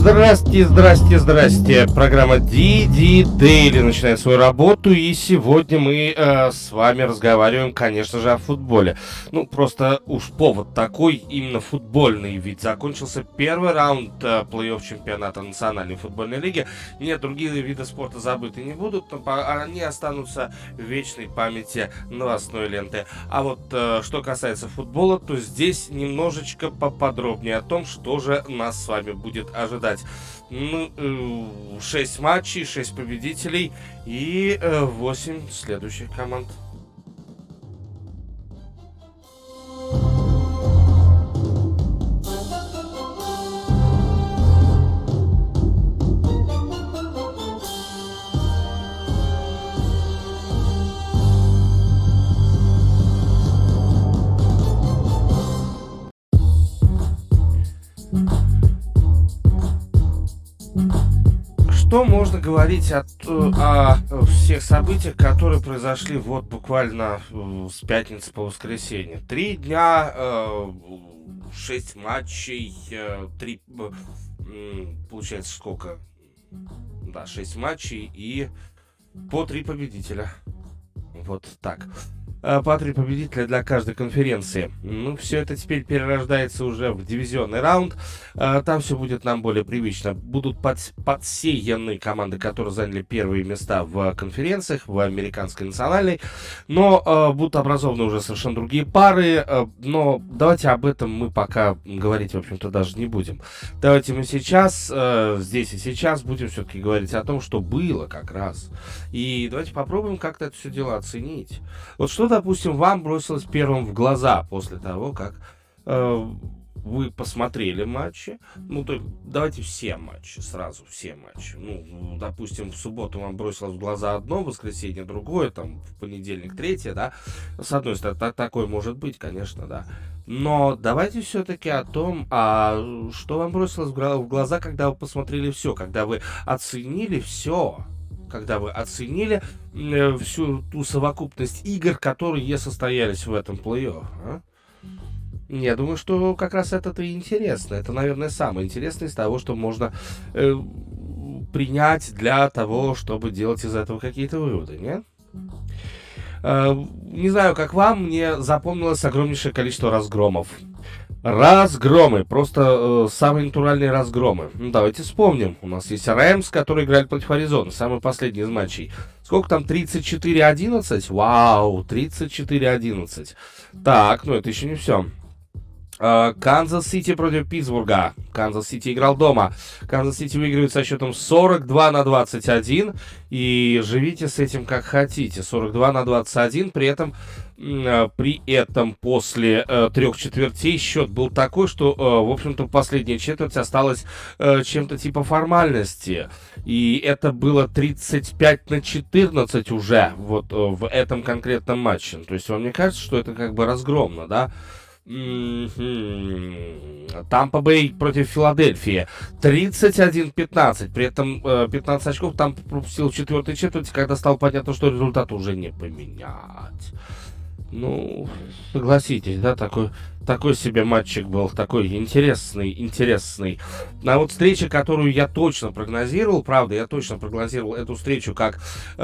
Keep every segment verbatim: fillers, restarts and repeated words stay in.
Здрасте, здрасте, здрасте. Программа ди ди Daily начинает свою работу, и сегодня мы э, с вами разговариваем, конечно же, о футболе. Ну, просто уж повод такой, именно футбольный, ведь закончился первый раунд э, плей-офф чемпионата Национальной футбольной лиги. Нет, другие виды спорта забыты не будут, но они останутся в вечной памяти новостной ленты. А вот э, что касается футбола, то здесь немножечко поподробнее о том, что же нас с вами будет ожидать. Ну, шесть матчей, шесть победителей и восемь следующих команд. Что можно говорить о, о всех событиях, которые произошли вот буквально с пятницы по воскресенье? Три дня, шесть матчей, три, получается сколько? Да, шесть матчей и по три победителя. Вот так. По три победителя для каждой конференции. Ну, все это теперь перерождается уже в дивизионный раунд. Там все будет нам более привычно. Будут подсеяны команды, которые заняли первые места в конференциях, в американской национальной. Но будут образованы уже совершенно другие пары. Но давайте об этом мы пока говорить, в общем-то, даже не будем. Давайте мы сейчас, здесь и сейчас, будем все-таки говорить о том, что было как раз. И давайте попробуем как-то это все дело оценить. Вот что, допустим, вам бросилось первым в глаза после того, как э, вы посмотрели матчи? Ну, то, давайте все матчи, сразу все матчи. Ну, допустим, в субботу вам бросилось в глаза одно, в воскресенье другое, там, в понедельник третье, да? С одной стороны, так, такое может быть, конечно, да. Но давайте все-таки о том, а что вам бросилось в глаза, когда вы посмотрели все, когда вы оценили все. Когда вы оценили всю ту совокупность игр, которые состоялись в этом плей-офф. А? Я думаю, что как раз это-то и интересно. Это, наверное, самое интересное из того, что можно э, принять для того, чтобы делать из этого какие-то выводы, нет? Э, не знаю, как вам, мне запомнилось огромнейшее количество разгромов. Разгромы, просто э, самые натуральные разгромы. Ну, давайте вспомним. У нас есть Рэмс, которые играли против Аризоны, самый последний из матчей. Сколько там, тридцать четыре одиннадцать? Вау, тридцать четыре одиннадцать. Так, ну это еще не все. Канзас Сити против Питтсбурга. Канзас Сити играл дома. Канзас Сити выигрывает со счетом сорок два на двадцать один. И живите с этим как хотите. сорок два на двадцать один. При этом, при этом после э, трех четвертей счет был такой, что, э, в общем-то, последняя четверть осталась э, чем-то типа формальности. И это было тридцать пять на четырнадцать уже вот э, в этом конкретном матче. То есть вам не кажется, что это как бы разгромно, да? Тампа Бэй против Филадельфии тридцать один пятнадцать. При этом пятнадцать очков Тампа пропустил в четвертой четверти, когда стало понятно, что результат уже не поменять. Ну, согласитесь, да, такой, такой себе матчик был, такой интересный, интересный. А вот встреча, которую я точно прогнозировал, правда, я точно прогнозировал эту встречу, как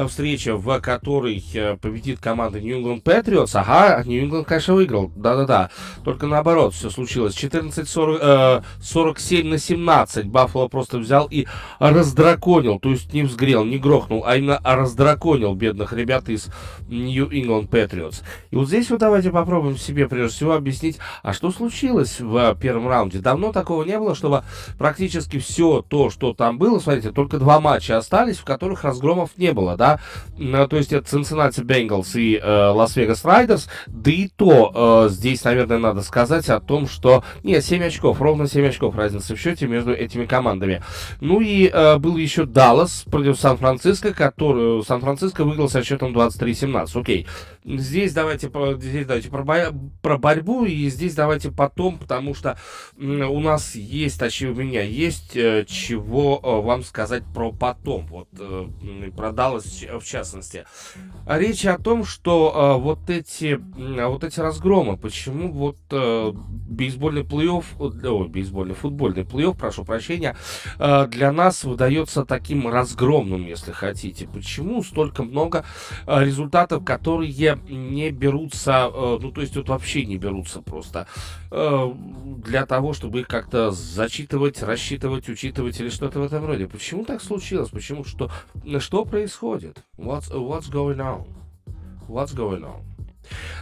встреча, в которой победит команда New England Patriots. Ага, New England, конечно, выиграл, да-да-да, только наоборот все случилось. четырнадцать сорок семь на семнадцать Баффало просто взял и раздраконил, то есть не взгрел, не грохнул, а именно раздраконил бедных ребят из New England Patriots. И вот здесь вот давайте попробуем себе прежде всего объяснить, а что случилось в первом раунде. Давно такого не было, чтобы практически все то, что там было, смотрите, только два матча остались, в которых разгромов не было, да. То есть это Cincinnati Bengals и э, Las-Vegas Raiders, да и то э, здесь, наверное, надо сказать о том, что... Нет, семь очков, ровно семь очков разница в счете между этими командами. Ну и э, был еще Даллас против Сан-Франциско, который... Сан-Франциско выиграл со счетом двадцать три семнадцать, окей. Здесь давайте, здесь давайте про, бо... про борьбу, и здесь здесь давайте потом, потому что у нас есть, точнее у меня есть, чего вам сказать про потом. Вот про Даллас в частности. Речь о том, что вот эти, вот эти разгромы, почему вот бейсбольный плей-офф, о, бейсбольный, футбольный плей-офф, прошу прощения, для нас выдается таким разгромным, если хотите. Почему столько много результатов, которые не берутся, ну то есть вот вообще не берутся просто для того, чтобы их как-то зачитывать, рассчитывать, учитывать или что-то в этом роде. Почему так случилось? Почему? Что, что происходит? What's, what's going on? What's going on?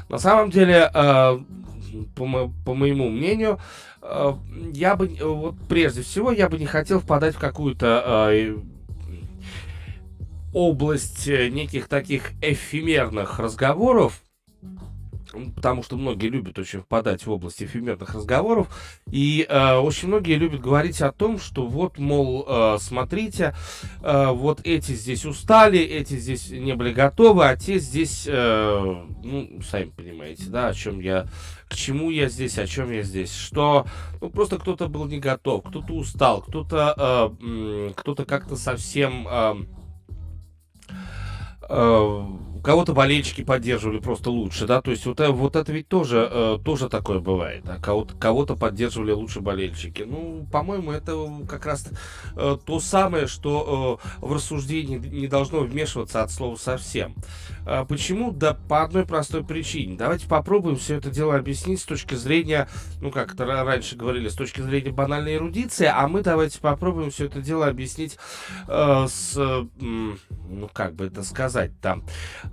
На самом деле, по, мо- по моему мнению, я бы, вот прежде всего, я бы не хотел впадать в какую-то область неких таких эфемерных разговоров, потому что многие любят очень впадать в область эфемерных разговоров, и э, очень многие любят говорить о том, что вот, мол, э, смотрите, э, вот эти здесь устали, эти здесь не были готовы, а те здесь, э, ну, сами понимаете, да, о чем я, к чему я здесь, о чем я здесь, что, ну, просто кто-то был не готов, кто-то устал, кто-то, э, кто-то как-то совсем... Э, э, кого-то болельщики поддерживали просто лучше, да, то есть вот, вот это ведь тоже, э, тоже такое бывает, да? кого-то, кого-то поддерживали лучше болельщики. Ну, по-моему, это как раз э, то самое, что э, в рассуждении не должно вмешиваться от слова совсем. Э, почему? Да по одной простой причине. Давайте попробуем все это дело объяснить с точки зрения, ну, как это раньше говорили, с точки зрения банальной эрудиции, а мы давайте попробуем все это дело объяснить э, с, э, ну, как бы это сказать там,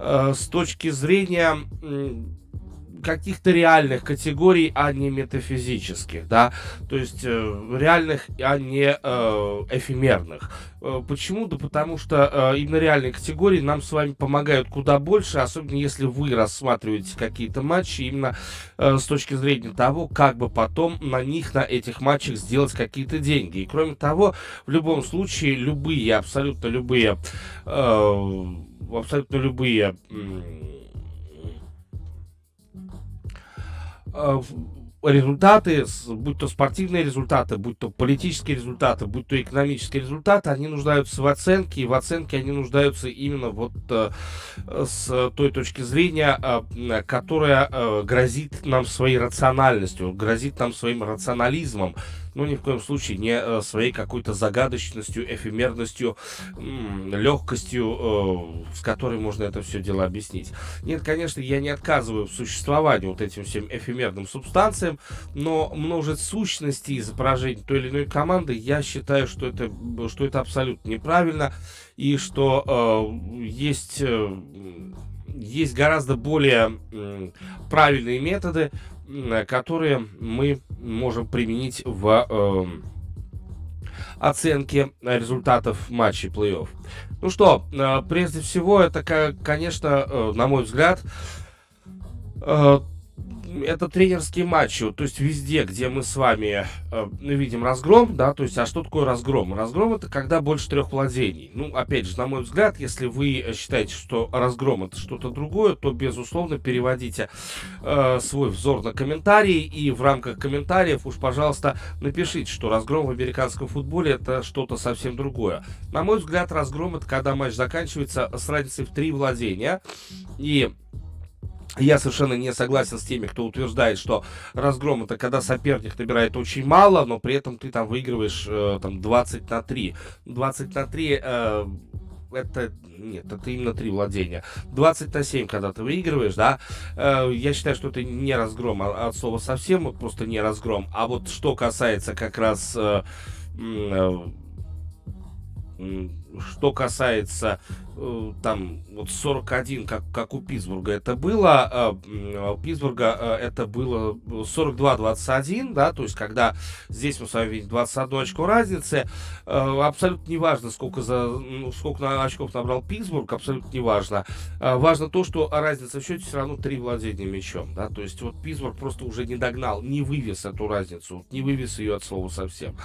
с точки зрения каких-то реальных категорий, а не метафизических, да, то есть реальных, а не эфемерных. Почему? Да потому что именно реальные категории нам с вами помогают куда больше, особенно если вы рассматриваете какие-то матчи именно с точки зрения того, как бы потом на них, на этих матчах сделать какие-то деньги. И кроме того, в любом случае, любые, абсолютно любые абсолютно любые результаты, будь то спортивные результаты, будь то политические результаты, будь то экономические результаты, они нуждаются в оценке, и в оценке они нуждаются именно вот с той точки зрения, которая грозит нам своей рациональностью, грозит нам своим рационализмом, но ни в коем случае не своей какой-то загадочностью, эфемерностью, легкостью, с которой можно это все дело объяснить. Нет, конечно, я не отказываю в существовании вот этим всем эфемерным субстанциям, но множить сущности из-за поражения той или иной команды, я считаю, что это, что это абсолютно неправильно, и что э, есть, э, есть гораздо более э, правильные методы, которые мы можем применить в э, оценке результатов матчей плей-офф. Ну что, э, прежде всего, это, конечно, э, на мой взгляд, э, это тренерские матчи, то есть везде, где мы с вами э, видим разгром, да, то есть, а что такое разгром? Разгром — это когда больше трех владений. Ну, опять же, на мой взгляд, если вы считаете, что разгром — это что-то другое, то, безусловно, переводите э, свой взор на комментарии, и в рамках комментариев уж, пожалуйста, напишите, что разгром в американском футболе — это что-то совсем другое. На мой взгляд, разгром — это когда матч заканчивается с разницей в три владения, и... Я совершенно не согласен с теми, кто утверждает, что разгром — это когда соперник набирает очень мало, но при этом ты там выигрываешь э, там двадцать на три. двадцать на три э, это... Нет, это именно три владения. двадцать на семь, когда ты выигрываешь, да. Э, я считаю, что это не разгром, а от слова совсем, вот просто не разгром. А вот что касается как раз... Э, э, Что касается э, там вот сорок один, как, как у Питтсбурга это было, э, у Питтсбурга э, это было сорок два двадцать один, да, то есть когда здесь мы с вами видим двадцать одно очко разницы, э, абсолютно не важно, сколько, за, сколько очков набрал Питтсбург, абсолютно не важно. Э, важно то, что разница в счете все равно три владения мячом, да, то есть вот Питтсбург просто уже не догнал, не вывез эту разницу, не вывез ее от слова совсем.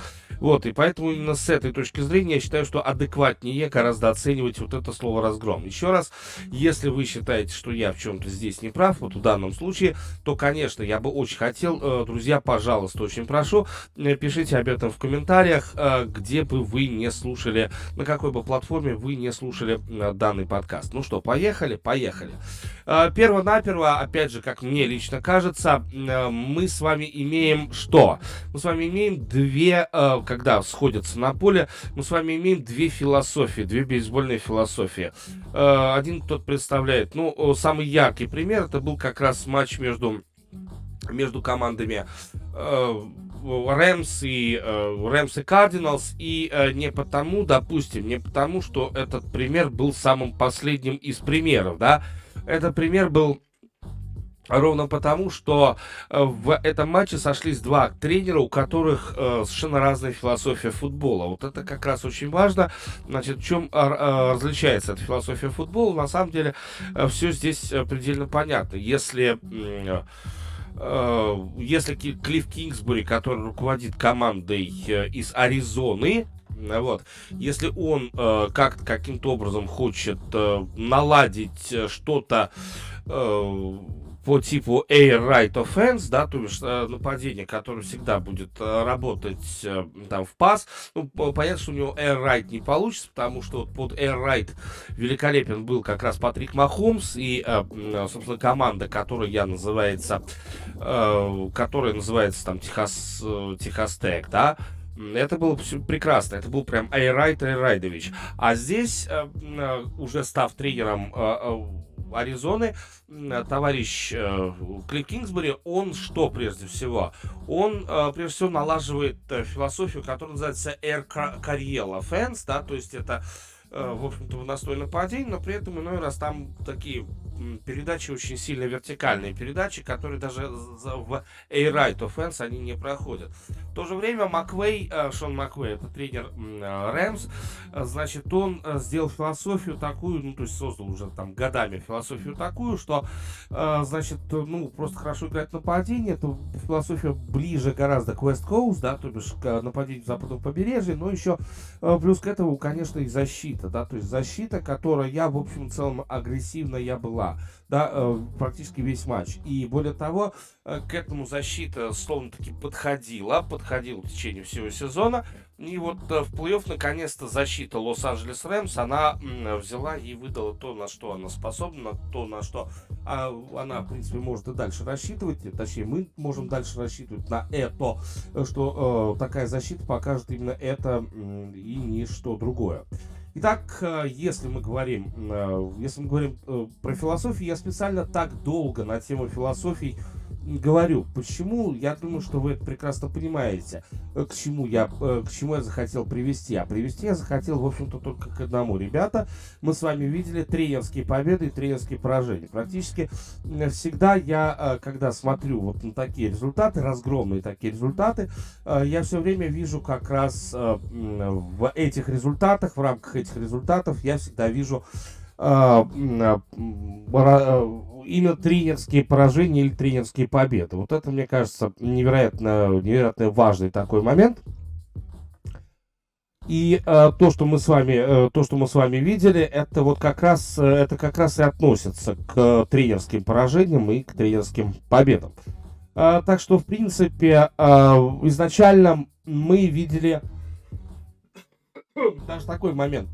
Вот, и поэтому именно с этой точки зрения я считаю, что адекватнее гораздо оценивать вот это слово «разгром». Еще раз, если вы считаете, что я в чем-то здесь не прав, вот в данном случае, то, конечно, я бы очень хотел, друзья, пожалуйста, очень прошу, пишите об этом в комментариях, где бы вы не слушали, на какой бы платформе вы не слушали данный подкаст. Ну что, поехали? Поехали. Перво-наперво, опять же, как мне лично кажется, мы с вами имеем что? Мы с вами имеем две, когда сходятся на поле, мы с вами имеем две философии, две бейсбольные философии. Один кто-то представляет, ну, самый яркий пример, это был как раз матч между, между командами Рэмс и Рэмс и Кардиналс, и не потому, допустим, не потому, что этот пример был самым последним из примеров, да, этот пример был ровно потому, что в этом матче сошлись два тренера, у которых совершенно разная философия футбола. Вот это как раз очень важно. Значит, в чем различается эта философия футбола? На самом деле все здесь предельно понятно. Если... Если Клифф Кингсбери, который руководит командой из Аризоны, вот, если он э, как-то каким-то образом хочет э, наладить что-то э, по типу Air Raid Offense, да, то есть э, нападение, которое всегда будет э, работать э, там в пас, ну, понятно, что у него Air Raid не получится, потому что под Air Raid великолепен был как раз Патрик Махомс и, э, собственно, команда, которая я называется, э, которая называется там Техас, э, Техас Тек, да. Это было прекрасно, это был прям Айрайт Айрайдович. А здесь, уже став тренером Аризоны, товарищ Клифф Кингсбери, он что прежде всего? Он прежде всего налаживает философию, которая называется Air Carrier Offense, да, то есть это, в общем-то, настойное нападение, но при этом иной раз там такие передачи очень сильно вертикальные передачи, которые даже в Air Raid Offense они не проходят. В то же время Маквей, Шон Маквей, это тренер Рэмс, значит, он сделал философию такую, ну, то есть создал уже там годами философию такую, что, значит, ну, просто хорошо играть нападение, это философия ближе гораздо к West Coast, да, то бишь к нападению западного побережья, но еще плюс к этому, конечно, и защита, да, то есть защита, которая, в общем, в целом агрессивная была, да, практически весь матч. И более того, к этому защита словно-таки подходила, подходила в течение всего сезона. И вот в плей-офф наконец-то защита Лос-Анджелес Рэмс, она взяла и выдала то, на что она способна, то, на что она, в принципе, может и дальше рассчитывать. Точнее, мы можем дальше рассчитывать на это, что такая защита покажет именно это и ничто другое. Итак, если мы говорим, если мы говорим про философию, я специально так долго на тему философий говорю. Почему? Я думаю, что вы это прекрасно понимаете, к чему я, к чему я захотел привести. А привести я захотел, в общем-то, только к одному. Ребята, мы с вами видели тренерские победы и тренерские поражения. Практически всегда я, когда смотрю вот на такие результаты, разгромные такие результаты, я все время вижу как раз в этих результатах, в рамках этих результатов, я всегда вижу именно тренерские поражения или тренерские победы. Вот это, мне кажется, невероятно, невероятно важный такой момент. И э, то, что мы с вами, э, то, что мы с вами видели, это вот как раз, э, это как раз и относится к э, тренерским поражениям и к тренерским победам. Э, так что, в принципе, э, изначально мы видели даже такой момент,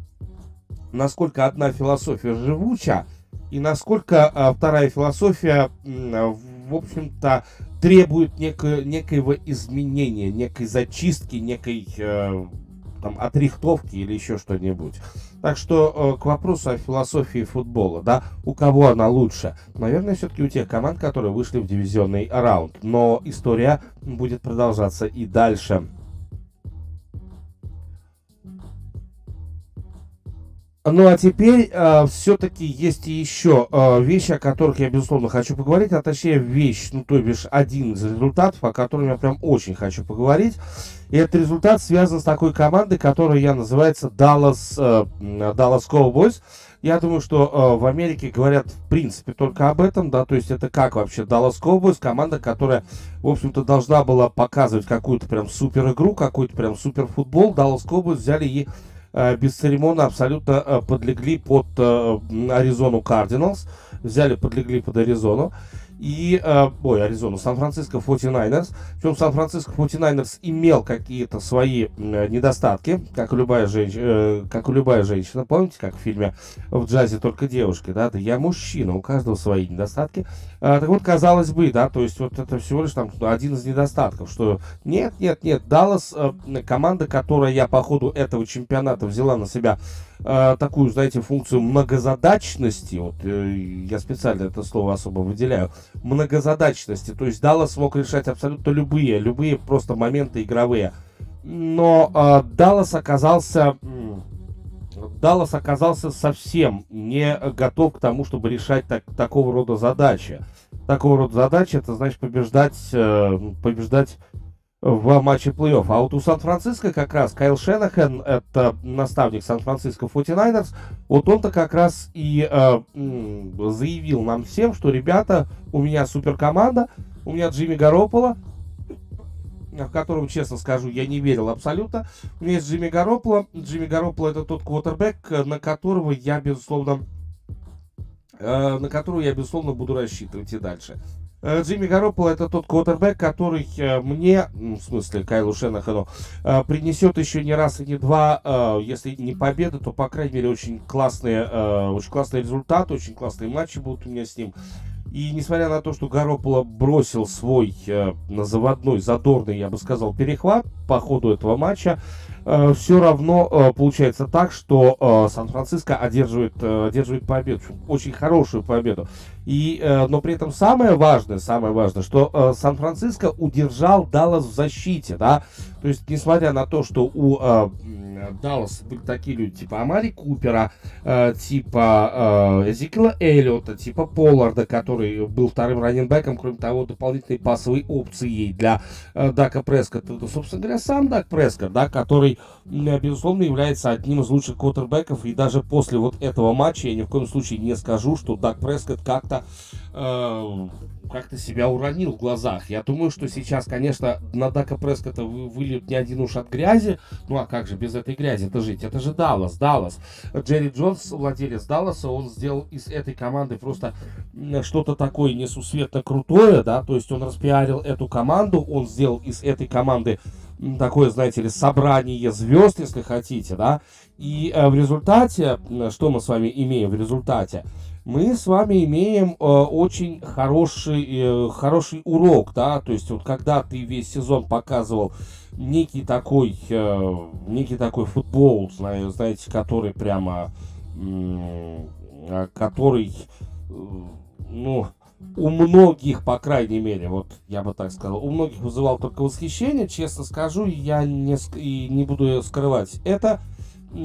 насколько одна философия живуча, и насколько а, вторая философия, в общем-то, требует неко- некоего изменения, некой зачистки, некой э, там, отрихтовки или еще что-нибудь. Так что э, к вопросу о философии футбола, да, у кого она лучше? Наверное, все-таки у тех команд, которые вышли в дивизионный раунд. Но история будет продолжаться и дальше. Ну а теперь э, все-таки есть и еще э, вещи, о которых я, безусловно, хочу поговорить, а точнее вещь, ну то бишь один из результатов, о котором я прям очень хочу поговорить. И этот результат связан с такой командой, которая я называется Dallas, э, Dallas Cowboys, Я думаю, что э, в Америке говорят в принципе только об этом, да, то есть это как вообще Dallas Cowboys, команда, которая, в общем-то, должна была показывать какую-то прям супер игру, какой-то прям супер футбол. Dallas Cowboys взяли и э, бесцеремонно абсолютно э, подлегли под Аризону э, Cardinals, взяли, подлегли под Аризону. И, э, ой, Аризону, Сан-Франциско форти найнерс, причем Сан-Франциско форти найнерс имел какие-то свои э, недостатки, как любая, женщ... э, как любая женщина, помните, как в фильме «В джазе только девушки», да, да я мужчина, у каждого свои недостатки, э, так вот, казалось бы, да, то есть вот это всего лишь там один из недостатков, что нет, нет, нет, Даллас, э, команда, которая по ходу этого чемпионата взяла на себя э, такую, знаете, функцию многозадачности, вот э, я специально это слово особо выделяю, многозадачности, то есть Даллас мог решать абсолютно любые, любые просто моменты игровые, но э, Даллас оказался, Даллас оказался совсем не готов к тому, чтобы решать так, такого рода задачи. Такого рода задачи, это значит побеждать, э, побеждать в матче плей-офф. А вот у Сан-Франциско как раз Кайл Шенахан, это наставник Сан-Франциско форти найнерс, вот он-то как раз и э, заявил нам всем, что, ребята, у меня суперкоманда, у меня Джимми Гарополо, в котором, честно скажу, я не верил абсолютно. У меня есть Джимми Гарополо. Джимми Гарополо — это тот квотербек, на которого я, безусловно, э, на которого я, безусловно, буду рассчитывать и дальше. Джимми Гарополо — это тот квотербэк, который мне, в смысле Кайлу Шенахану, принесет еще не раз и не два, если не победы, то, по крайней мере, очень классные, очень классные результаты, очень классные матчи будут у меня с ним. И несмотря на то, что Гарополо бросил свой заводной, задорный, я бы сказал, перехват по ходу этого матча, все равно получается так, что Сан-Франциско одерживает, одерживает победу, очень хорошую победу. И, но при этом самое важное, самое важное, что Сан-Франциско удержал Даллас в защите, да. То есть, несмотря на то, что у Далласа были такие люди типа Амари Купера, типа Эзекиэла Эллиота, типа Полларда, который был вторым раннинбэком, кроме того, дополнительной пасовой опцией для Дака Прескотта. Это, собственно говоря, сам Дак Прескотт, да, который, безусловно, является одним из лучших квотербеков. И даже после вот этого матча я ни в коем случае не скажу, что Дак Прескотт как-то... Э- как-то себя уронил в глазах. Я думаю, что сейчас, конечно, на Дака Прескотта выльют не один уж от грязи. Ну а как же без этой грязи-то жить? Это же Даллас, Даллас. Джерри Джонс, владелец Далласа, он сделал из этой команды просто что-то такое несусветно крутое, да, то есть он распиарил эту команду, он сделал из этой команды такое, знаете ли, собрание звезд, если хотите, да, и в результате, что мы с вами имеем в результате? Мы с вами имеем э, очень хороший, э, хороший урок, да, то есть вот когда ты весь сезон показывал некий такой, э, некий такой футбол, знаете, который прямо, э, который, э, ну, у многих, по крайней мере, вот я бы так сказал, у многих вызывал только восхищение, честно скажу, я не, и не буду скрывать это,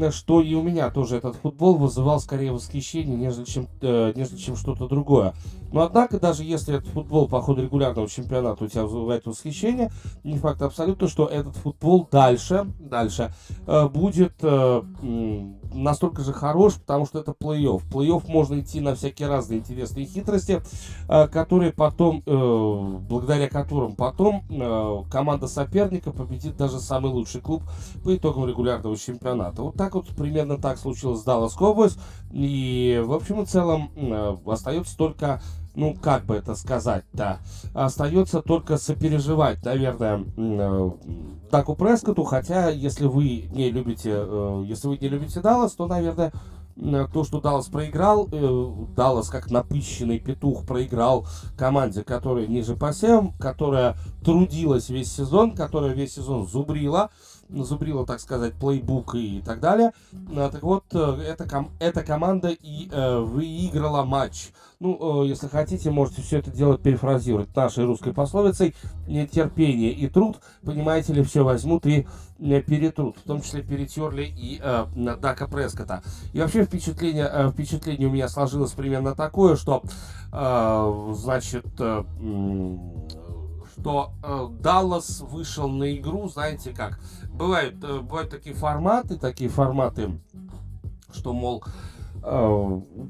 что и у меня тоже этот футбол вызывал скорее восхищение, нежели чем, э, нежели чем что-то другое. Но однако, даже если этот футбол по ходу регулярного чемпионата у тебя вызывает восхищение, не факт абсолютно, что этот футбол дальше, дальше э, будет э, настолько же хорош, потому что это плей-офф. В плей-офф можно идти на всякие разные интересные хитрости, э, которые потом, э, благодаря которым потом э, команда соперника победит даже самый лучший клуб по итогам регулярного чемпионата. Вот так вот, примерно так случилось с Dallas Cowboys. И, в общем и целом, э, остается только, ну, как бы это сказать-то, остается только сопереживать, наверное, э, Даку Прескотту. Хотя, если вы не любите, э, если вы не любите Даллас, то, наверное, э, то, что Даллас проиграл, э, Даллас как напыщенный петух проиграл команде, которая ниже по всем, которая трудилась весь сезон, которая весь сезон зубрила, зубрила, так сказать, плейбук и так далее. Так вот, эта, ком- эта команда и э, выиграла матч. Ну, э, если хотите, можете все это дело перефразировать нашей русской пословицей: терпение и труд, понимаете ли, все возьмут и э, перетрут. В том числе перетерли и э, Дака Прескотта. И вообще впечатление, э, впечатление у меня сложилось примерно такое, что, э, значит... Э, что э, Даллас вышел на игру, знаете как, бывают, э, бывают такие форматы, такие форматы, что, мол,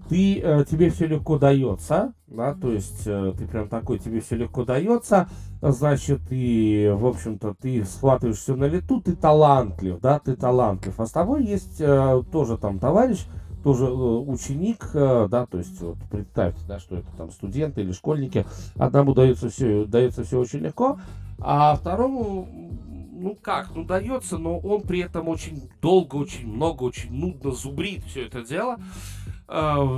ты, тебе все легко дается, да, то есть ты прям такой, тебе все легко дается, значит, и, в общем-то, ты схватываешь все на лету, ты талантлив, да, ты талантлив, а с тобой есть тоже там товарищ, тоже ученик, да, то есть вот представьте, да, что это там студенты или школьники, одному дается все, дается все очень легко, а второму, ну как, ну дается, но он при этом очень долго, очень много, очень нудно зубрит все это дело.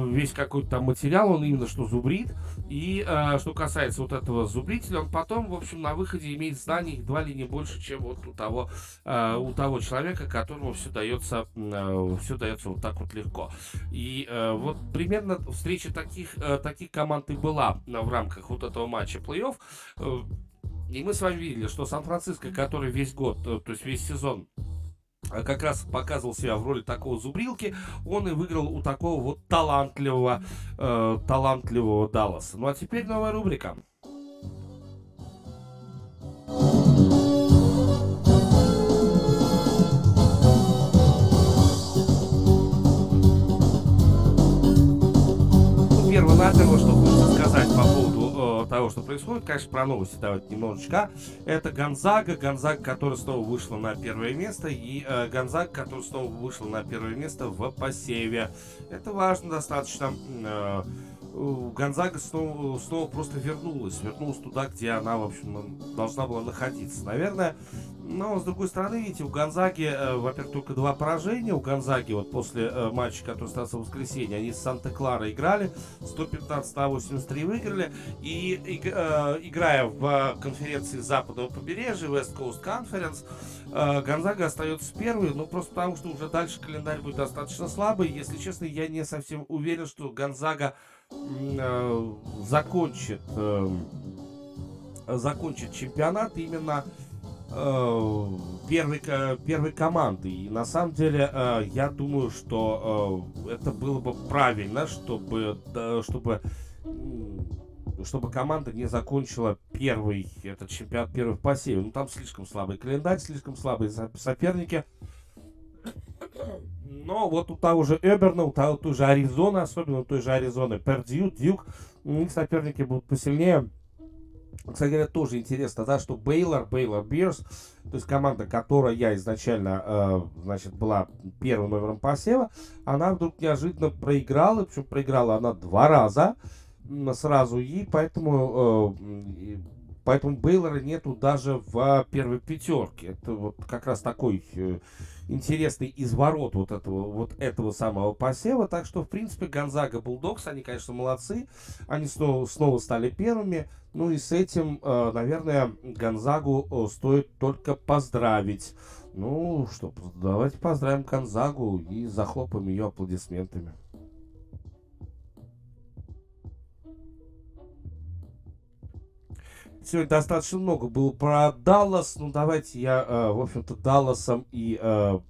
Весь какой-то там материал он именно что зубрит. И что касается вот этого зубрителя, он потом, в общем, на выходе имеет знаний едва ли не больше, чем вот у того, у того человека, которому все дается, все дается вот так вот легко. И вот примерно встреча таких, таких команд и была в рамках вот этого матча плей-офф. И мы с вами видели, что Сан-Франциско, который весь год, то есть весь сезон как раз показывал себя в роли такого зубрилки, он и выиграл у такого вот талантливого, э, талантливого Далласа. Ну а теперь новая рубрика. Ну, первое-наперво, что хочется сказать по поводу того, что происходит, конечно, про новости давайте немножечко. Это Гонзага, Гонзага, которая снова вышла на первое место, и э, Гонзага, которая снова вышла на первое место в посеве. Это важно достаточно. Э, Гонзага снова, снова просто вернулась, вернулась туда, где она, в общем, должна была находиться, наверное. Но, с другой стороны, видите, у Гонзаги, э, во-первых, только два поражения. У Гонзаги вот после э, матча, который остался в воскресенье, они с Санта-Кларой играли, сто пятнадцать на восемьдесят три выиграли. И, и э, играя в конференции западного побережья, West Coast Conference, э, Гонзага остается первой, ну, просто потому, что уже дальше календарь будет достаточно слабый. Если честно, я не совсем уверен, что Гонзага э, закончит, э, закончит чемпионат именно Первой, первой команды. И на самом деле я думаю, что это было бы правильно, чтобы, чтобы, чтобы команда не закончила первый этот чемпионат, первый в посеве. Ну там слишком слабый календарь, слишком слабые соперники. Но вот у того же Эберна, у того, той же Аризоны, особенно у той же Аризоны, Пердью, Дьюк, у них соперники будут посильнее. Кстати говоря, тоже интересно, да, что Бейлор, Бейлор Бирс, то есть команда, которая изначально, э, значит, была первым номером посева, она вдруг неожиданно проиграла, причем проиграла она два раза сразу, и поэтому, э, поэтому Бейлора нету даже в первой пятерке. Это вот как раз такой э, интересный изворот вот этого, вот этого самого посева. Так что, в принципе, Гонзага Булдогс, они, конечно, молодцы, они снова, снова стали первыми. Ну и с этим, наверное, Гонзагу стоит только поздравить. Ну что, давайте поздравим Гонзагу и захлопаем ее аплодисментами. Сегодня достаточно много было про Даллас. Ну давайте я, в общем-то, Далласом и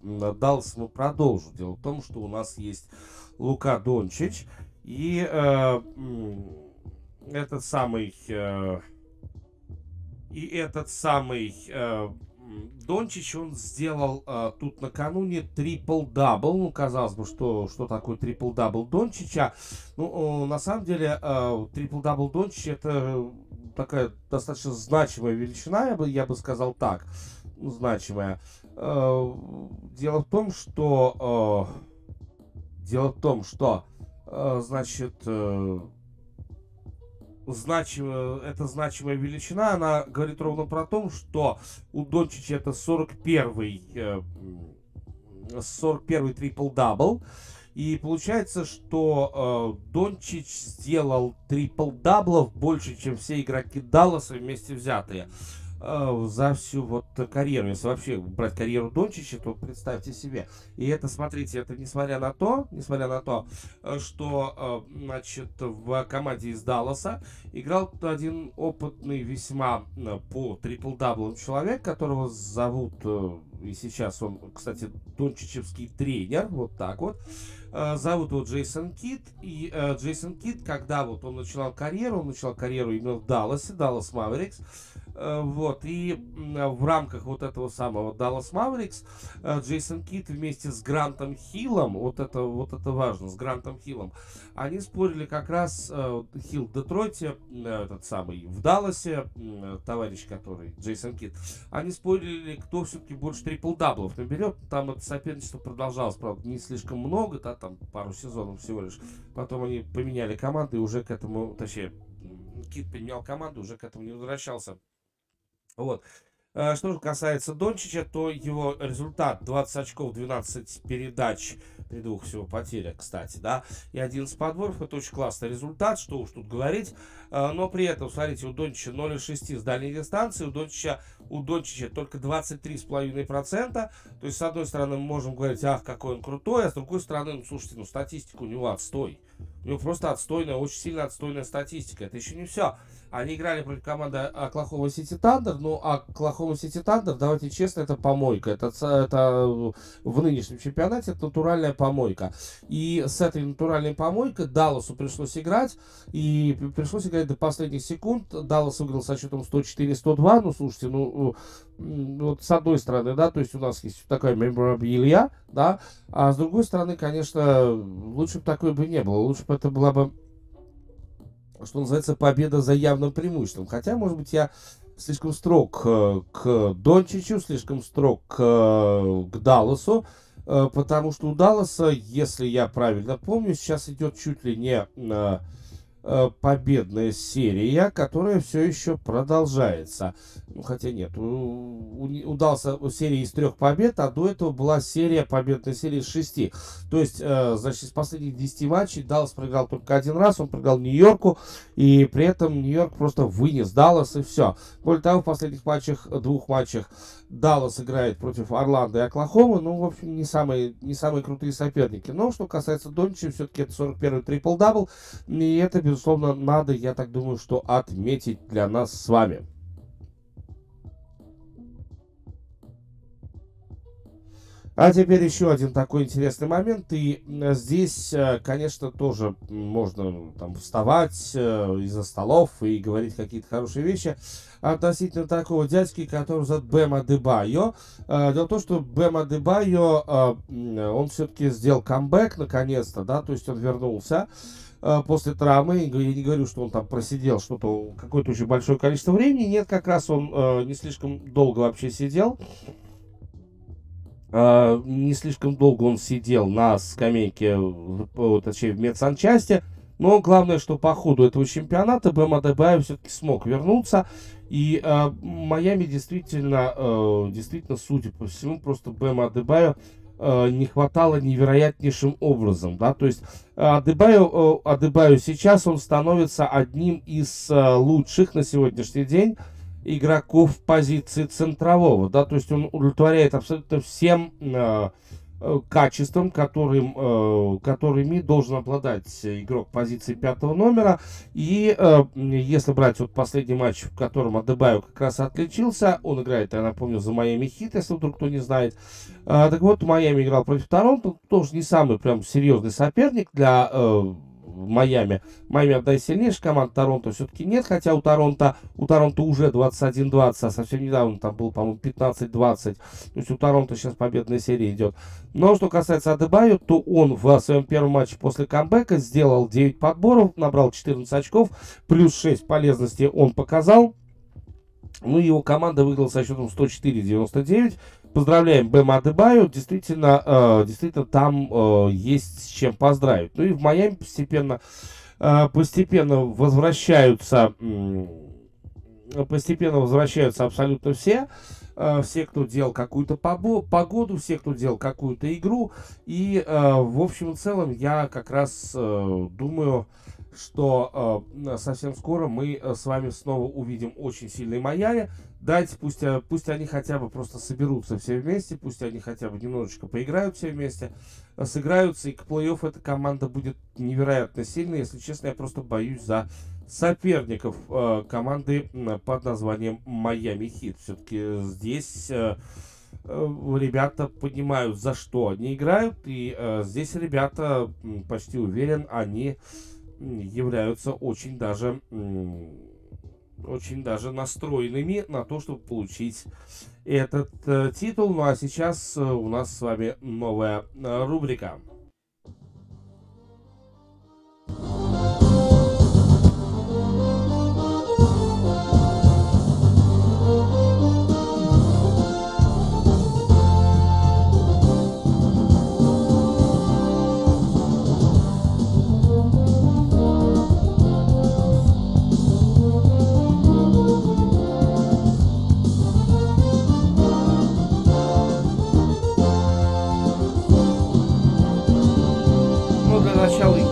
Далласом продолжу. Дело в том, что у нас есть Лука Дончич и... этот самый э, и этот самый э, Дончич, он сделал э, тут накануне трипл-дабл. Ну, казалось бы, что, что такое трипл-дабл Дончича. Ну, на самом деле, э, трипл-дабл Дончича — это такая достаточно значимая величина, я бы, я бы сказал так, значимая. Э, дело в том, что... Э, дело в том, что, э, значит... Э, Значимо, это значимая величина, она говорит ровно про то, что у Дончича это сорок первый трипл-дабл. И получается, что э, Дончич сделал трипл-даблов больше, чем все игроки Далласа вместе взятые э, за всю вот карьеру. Если вообще брать карьеру Дончича, то представьте себе. И это, смотрите, это несмотря на то, несмотря на то, что, значит, в команде из Далласа играл один опытный весьма по трипл-даблам человек, которого зовут, и сейчас он, кстати, дончичевский тренер, вот так вот, зовут его Джейсон Кид. И Джейсон Кид, когда вот он начинал карьеру, он начинал карьеру именно в Далласе, Даллас Маверикс, Вот. И в рамках вот этого самого Dallas Mavericks Джейсон Кид вместе с Грантом Хиллом, вот это, вот это важно, с Грантом Хиллом, они спорили как раз, Хилл в Детройте, этот самый в Далласе, товарищ который, Джейсон Кид, они спорили, кто все-таки больше трипл-даблов наберет. Там это соперничество продолжалось, правда, не слишком много, да, там пару сезонов всего лишь. Потом они поменяли команды и уже к этому, точнее, Кид поменял команду, уже к этому не возвращался. Вот. Что же касается Дончича, то его результат двадцать очков, двенадцать передач, при двух всего потерях, кстати, да, и одиннадцать подборов, это очень классный результат, что уж тут говорить, но при этом, смотрите, у Дончича ноль из шести с дальней дистанции, у Дончича, у Дончича только двадцать три целых пять десятых процента, то есть, с одной стороны, мы можем говорить, ах, какой он крутой, а с другой стороны, ну, слушайте, ну, статистика у него отстой. У него просто отстойная, очень сильно отстойная статистика. Это еще не все. Они играли против команды Oklahoma City Thunder. Ну, а Oklahoma City Thunder, давайте честно, это помойка. Это, это в нынешнем чемпионате это натуральная помойка. И с этой натуральной помойкой Далласу пришлось играть. И пришлось играть до последних секунд. Даллас выиграл со счетом сто четыре сто два. Ну, слушайте, ну... Вот с одной стороны, да, то есть у нас есть такая меморабилья, да, а с другой стороны, конечно, лучше бы такой бы не было, лучше бы это была бы, что называется, победа за явным преимуществом, хотя, может быть, я слишком строг к Дончичу, слишком строг к Далласу, потому что у Далласа, если я правильно помню, сейчас идет чуть ли не победная серия, которая все еще продолжается. Ну, хотя нет, у, у, удался серия из трех побед, а до этого была серия, победная серия из шести. То есть, э, значит, из последних десяти матчей Даллас проиграл только один раз, он проиграл Нью-Йорку, и при этом Нью-Йорк просто вынес Даллас, и все. Более того, в последних матчах, двух матчах Даллас играет против Орландо и Оклахомы, ну, в общем, не самые, не самые крутые соперники. Но, что касается Дончича, все-таки это сорок первый трипл-дабл, и это, безусловно, Безусловно, надо, я так думаю, что отметить для нас с вами. А теперь еще один такой интересный момент. И здесь, конечно, тоже можно там вставать из-за столов и говорить какие-то хорошие вещи относительно такого дядьки, который зовут Бэм Адебайо. Дело в том, что Бэм Адебайо, он все-таки сделал камбэк наконец-то, да, то есть он вернулся после травмы. Я не говорю, что он там просидел что-то, какое-то очень большое количество времени. Нет, как раз он э, не слишком долго вообще сидел. Э, не слишком долго он сидел на скамейке, точнее, в медсанчасти. Но главное, что по ходу этого чемпионата Бэм Адебайо все-таки смог вернуться. И э, Майами действительно, э, действительно, судя по всему, просто Бэм Адебайо не хватало невероятнейшим образом, да, то есть Адебайо, Адебайо сейчас он становится одним из лучших на сегодняшний день игроков позиции центрового, да, то есть он удовлетворяет абсолютно всем э, качествам, которым, э, которыми должен обладать игрок позиции пятого номера, и э, если брать вот последний матч, в котором Адебайо как раз отличился, он играет, я напомню, за Miami Heat, если вдруг кто не знает. Uh, так вот, Майами играл против Торонто, тоже не самый прям серьезный соперник для uh, Майами. Майами одна из сильнейших команд, Торонто все-таки нет, хотя у Торонто, у Торонто уже двадцать один двадцать, а совсем недавно там было, по-моему, пятнадцать двадцать. То есть у Торонто сейчас победная серия идет. Но что касается Адебайо, то он в своем первом матче после камбэка сделал девять подборов, набрал четырнадцать очков, плюс шесть полезностей он показал. Ну, его команда выиграла со счетом сто четыре девяносто девять. Поздравляем Бэма Адебайо, действительно, э, действительно там э, есть с чем поздравить. Ну и в Майами постепенно, э, постепенно возвращаются, э, постепенно возвращаются абсолютно все. Э, все, кто делал какую-то погоду, все, кто делал какую-то игру. И э, в общем и целом я как раз э, думаю, что э, совсем скоро мы с вами снова увидим очень сильный Майами. Дайте, пусть, пусть они хотя бы просто соберутся все вместе, пусть они хотя бы немножечко поиграют все вместе, сыграются, и к плей-офф эта команда будет невероятно сильной. Если честно, я просто боюсь за соперников э, команды под названием Miami Heat. Все-таки здесь... Э, ребята понимают, за что они играют, и э, здесь ребята, почти уверен, они являются очень даже очень даже настроенными на то, чтобы получить этот э, титул. Ну а сейчас э, у нас с вами новая э, рубрика.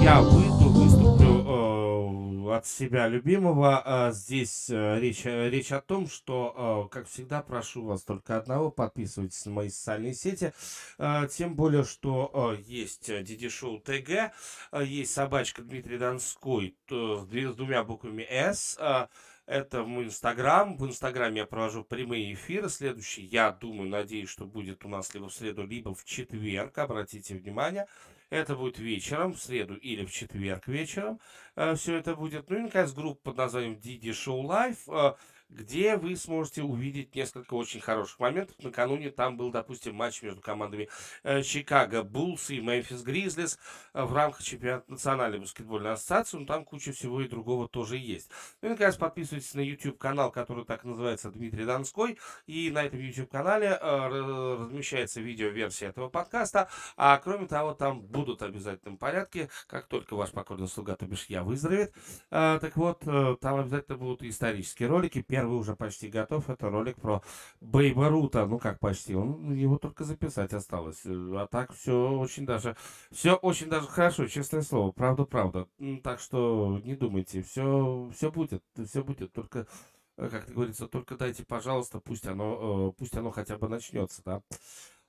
Я выйду, выступлю э, от себя любимого. Э, здесь э, речь, речь о том, что, э, как всегда, прошу вас только одного. Подписывайтесь на мои социальные сети. Э, тем более, что э, есть ди ди Show тэ гэ, э, есть собачка Дмитрий Донской то, с двумя буквами «С». Э, Это мой Инстаграм. В Инстаграме я провожу прямые эфиры. Следующий, я думаю, надеюсь, что будет у нас либо в среду, либо в четверг. Обратите внимание. Это будет вечером, в среду или в четверг вечером. Э, все это будет. Ну и, наконец, группа под названием ди ди Show Live, э, где вы сможете увидеть несколько очень хороших моментов. Накануне там был, допустим, матч между командами э, Чикаго Буллс и Мемфис Гризлис э, в рамках чемпионата Национальной баскетбольной ассоциации. Ну, там куча всего и другого тоже есть. Ну и, наконец, подписывайтесь на YouTube-канал, который так называется Дмитрий Донской. И на этом YouTube-канале э, размещается видеоверсия этого подкаста. А кроме того, там будут в обязательном порядке, как только ваш покорный слуга, то бишь я, выздоровеет. Э, так вот, э, там обязательно будут исторические ролики. Первый уже почти готов. Это ролик про Бэйба Рута. Ну как почти? Он, его только записать осталось. А так все очень даже... Все очень даже хорошо, честное слово. Правда-правда. Так что не думайте. Все, все будет. Все будет. Только, как говорится, только дайте, пожалуйста, пусть оно, пусть оно хотя бы начнется. Да?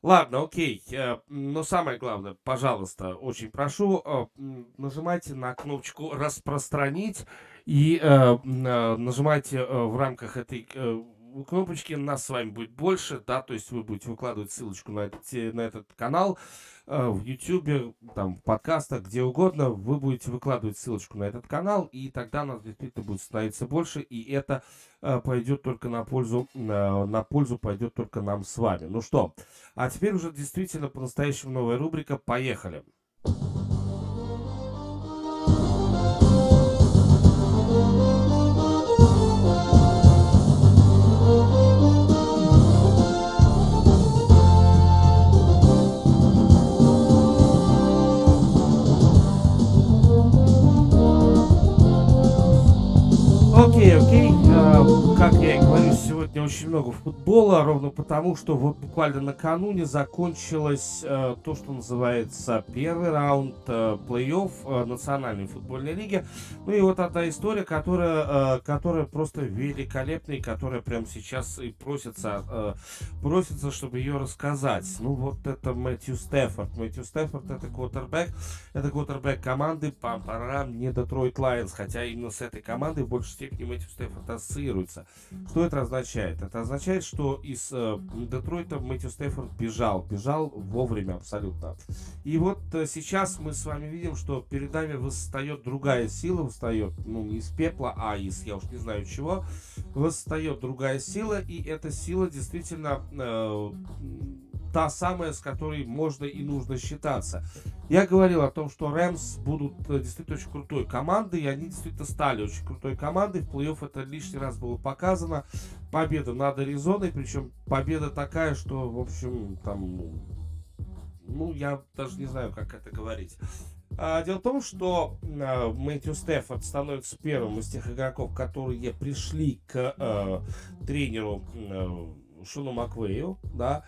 Ладно, окей. Но самое главное, пожалуйста, очень прошу, нажимайте на кнопочку «Распространить». И э, нажимайте э, в рамках этой э, кнопочки, нас с вами будет больше, да, то есть вы будете выкладывать ссылочку на, те, на этот канал э, в YouTube, там, в подкастах, где угодно, вы будете выкладывать ссылочку на этот канал, и тогда нас действительно будет становиться больше, и это э, пойдет только на пользу, э, на пользу пойдет только нам с вами. Ну что, а теперь уже действительно по-настоящему новая рубрика, поехали! Окей, окей, как я и говорю, сегодня очень много футбола, ровно потому, что вот буквально накануне закончилось то, что называется первый раунд плей-офф Национальной футбольной лиги. Ну и вот одна история, которая, которая просто великолепная, и которая прямо сейчас и просится, просится, чтобы ее рассказать. Ну вот это Мэтью Стефорд. Мэтью Стефорд — это квотербэк, это квотербэк команды пам-парам, не Детройт Лайонс, хотя именно с этой командой в большей степени Мэтью Стефорд ассоциируется. Что это означает? Это означает, что из э, Детройта Мэтью Стефорд бежал. Бежал вовремя абсолютно. И вот э, сейчас мы с вами видим, что перед нами восстает другая сила. Восстает, ну, не из пепла, а из, я уж не знаю чего. Восстает другая сила. И эта сила действительно... Э, та самая, с которой можно и нужно считаться. Я говорил о том, что Рэмс будут действительно очень крутой командой, и они действительно стали очень крутой командой. В плей-офф это лишний раз было показано. Победа над Аризоной, причем победа такая, что, в общем, там... Ну, я даже не знаю, как это говорить. Дело в том, что Мэтью Стефорд становится первым из тех игроков, которые пришли к э, тренеру э, Шону Маквею, да,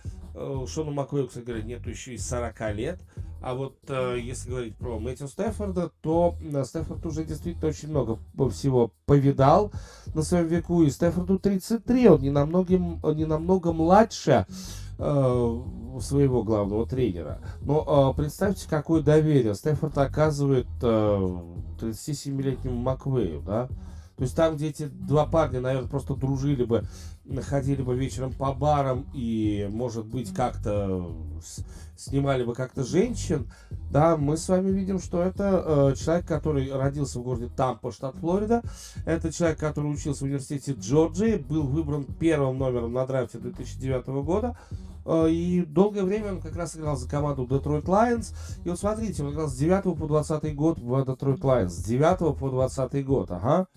Шону Маквею, кстати говоря, нету еще и сорока лет. А вот э, если говорить про Мэтью Стефорда, то э, Стефорд уже действительно очень много всего повидал на своем веку. И Стефорду тридцать три, он не намного, не намного младше э, своего главного тренера. Но э, представьте, какое доверие Стефорд оказывает э, тридцатисемилетнему Маквею, да? То есть там, где эти два парня, наверное, просто дружили бы, ходили бы вечером по барам и, может быть, как-то с- снимали бы как-то женщин, да, мы с вами видим, что это э, человек, который родился в городе Тампа, штат Флорида. Это человек, который учился в университете Джорджии, был выбран первым номером на драфте две тысячи девятого года. И долгое время он как раз играл за команду Detroit Lions. И вот смотрите, он играл с девятого по двадцатый год в Detroit Lions. С девятого по двадцатый год, ага.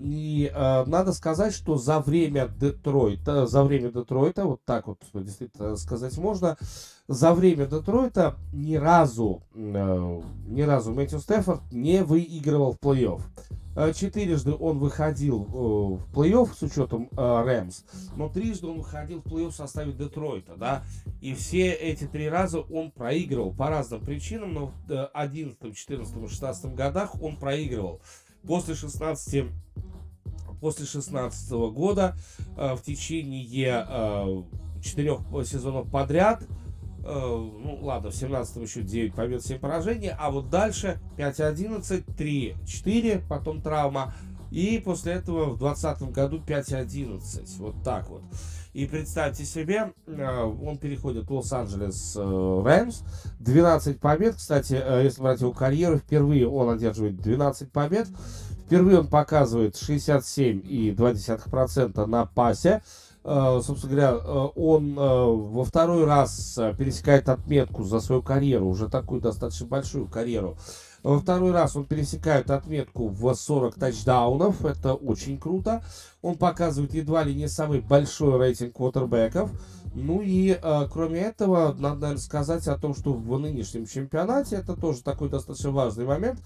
И э, надо сказать, что за время Детройта, за время Детройта, вот так вот действительно сказать можно, за время Детройта ни разу, э, ни разу Мэтью Стефорд не выигрывал в плей-офф. Четырежды он выходил э, в плей-офф с учетом э, Рэмс, но трижды он выходил в плей-офф в составе Детройта, да, и все эти три раза он проигрывал по разным причинам, но в э, одиннадцатом, четырнадцатом и шестнадцатом годах он проигрывал. После шестнадцатого после шестнадцатого года э, в течение э, четырех сезонов подряд, э, ну ладно, в семнадцатом еще девять побед, семь поражений, а вот дальше пять одиннадцать, три четыре, потом травма, и после этого в двадцатом году пять одиннадцать, вот так вот. И представьте себе, э, он переходит в Лос-Анджелес Рэмс, э, двенадцать побед, кстати, э, если брать его карьеру, впервые он одерживает двенадцать побед. Впервые он показывает шестьдесят семь целых два процента на пасе. Собственно говоря, он во второй раз пересекает отметку за свою карьеру, уже такую достаточно большую карьеру. Во второй раз он пересекает отметку в сорок тачдаунов, это очень круто. Он показывает едва ли не самый большой рейтинг квотербеков. Ну и э, кроме этого, надо, наверное, сказать о том, что в нынешнем чемпионате, это тоже такой достаточно важный момент,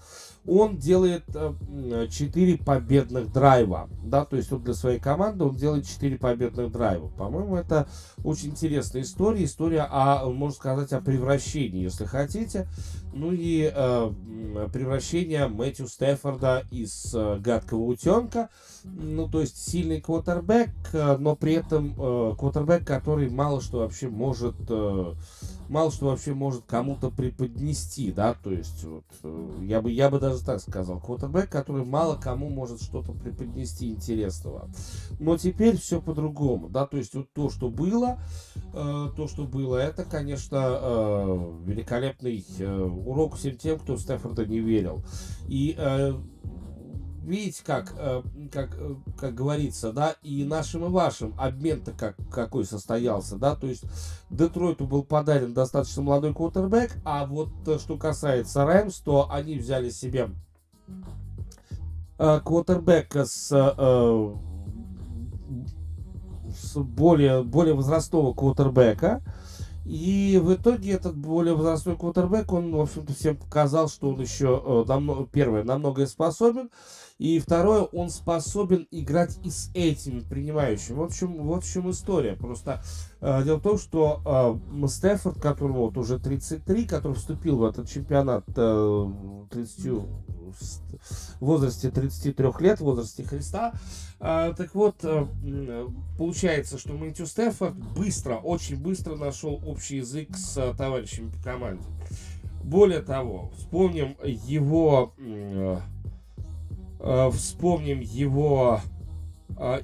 он делает э, четыре победных драйва, да, то есть он для своей команды, он делает четыре победных драйва. По-моему, это очень интересная история, история, о, можно сказать, о превращении, если хотите, ну и э, превращение Мэтью Стефорда из э, гадкого утенка, ну то есть сильный квотербек, э, но при этом э, квотербек, который мало что вообще может, э, мало что вообще может кому-то преподнести, да, то есть вот, э, я бы, я бы даже так сказал, квотербэк, который мало кому может что-то преподнести интересного. Но теперь все по-другому, да, то есть вот то, что было, э, то, что было, это, конечно, э, великолепный э, урок всем тем, кто в Стефорда не верил. И э, видите, как, как, как говорится, да, и нашим, и вашим обмен-то как, какой состоялся, да, то есть Детройту был подарен достаточно молодой квотербек, а вот что касается Рэмс, то они взяли себе э, квотербека с, э, с более, более возрастного квотербека. И в итоге этот более возрастной квотербек, он, в общем-то, всем показал, что он еще, намного, первое, на многое способен, и второе, он способен играть и с этими принимающими. В общем, вот в чем история. Просто э, дело в том, что э, Стефорд, которому вот уже тридцать три, который вступил в этот чемпионат э, тридцать в возрасте тридцати трёх лет, в возрасте Христа. А, так вот, получается, что Мэтью Стефорд быстро, очень быстро нашел общий язык с товарищами по команде. Более того, вспомним его, вспомним его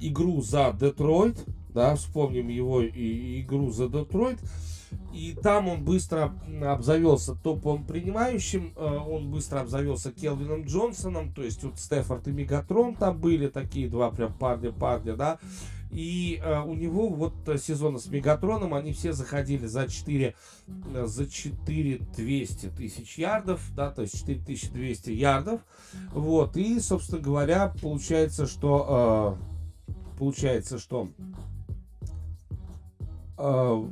игру за Детройт, да, вспомним его игру за Детройт. И там он быстро обзавелся топовым принимающим, он быстро обзавелся Келвином Джонсоном, то есть вот Стефорд и Мегатрон там были, такие два прям парня-парня, да. И э, у него вот сезоны с Мегатроном, они все заходили за четыре, за четыре двести тысяч ярдов, да, то есть четыре тысячи двести ярдов, вот. И, собственно говоря, получается, что... Э, получается, что... Э,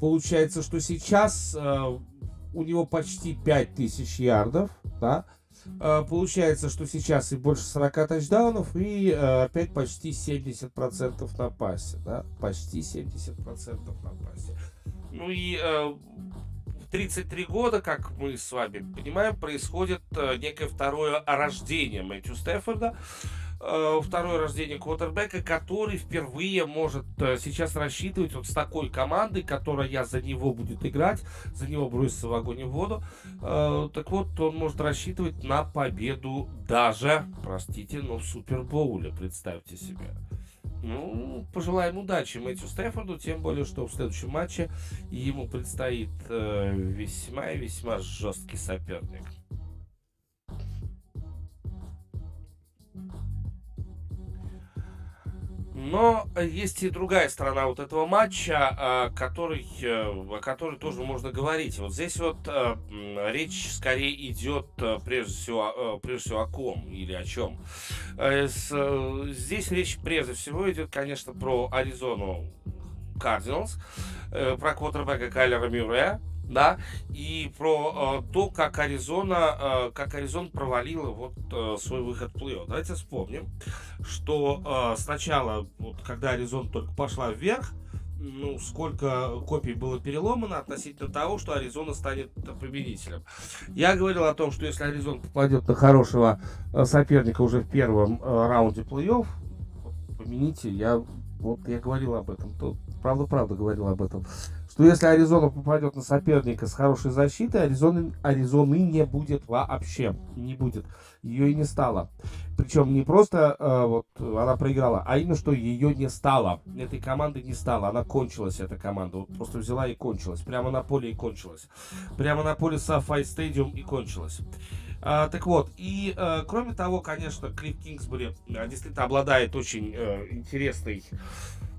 Получается, что сейчас э, у него почти пять тысяч ярдов, да? э, Получается, что сейчас и больше сорок тачдаунов, и э, опять почти семьдесят процентов на пасе, да? Почти семьдесят процентов на пасе. Ну и э, в тридцать три года, как мы с вами понимаем, происходит некое второе рождение Мэтью Стефорда. второе рождение квотербека, который впервые может сейчас рассчитывать вот с такой командой, которая за него будет играть, за него бросится в огонь и в воду. Так вот, он может рассчитывать на победу даже, простите, но в Супербоуле, представьте себе. Ну, пожелаем удачи Мэттью Стаффорду, тем более, что в следующем матче ему предстоит весьма и весьма жесткий соперник. Но есть и другая сторона вот этого матча, который, о которой тоже можно говорить. Вот здесь вот речь скорее идет прежде всего, прежде всего о ком или о чем. Здесь речь прежде всего идет, конечно, про Аризону Кардиналс, про квотербека Кайлера Мюррея. Да, и про э, то, как Аризона, э, как Аризона провалила вот э, свой выход в плей-офф. Давайте вспомним, что э, сначала, вот, когда Аризона только пошла вверх, ну, сколько копий было переломано относительно того, что Аризона станет победителем. Я говорил о том, что если Аризона попадет на хорошего соперника уже в первом э, раунде плей-офф, помяните, я, вот, я говорил об этом, то правда-правда говорил об этом. Что если Аризона попадет на соперника с хорошей защитой, Аризоны, Аризоны не будет вообще, не будет, ее и не стало. Причем не просто э, вот она проиграла, а именно, что ее не стало, этой команды не стало, она кончилась, эта команда, вот просто взяла и кончилась, прямо на поле и кончилась, прямо на поле SoFi Stadium и кончилась. А, так вот, и а, кроме того, конечно, Клифф Кингсбери а, действительно обладает очень а, интересной,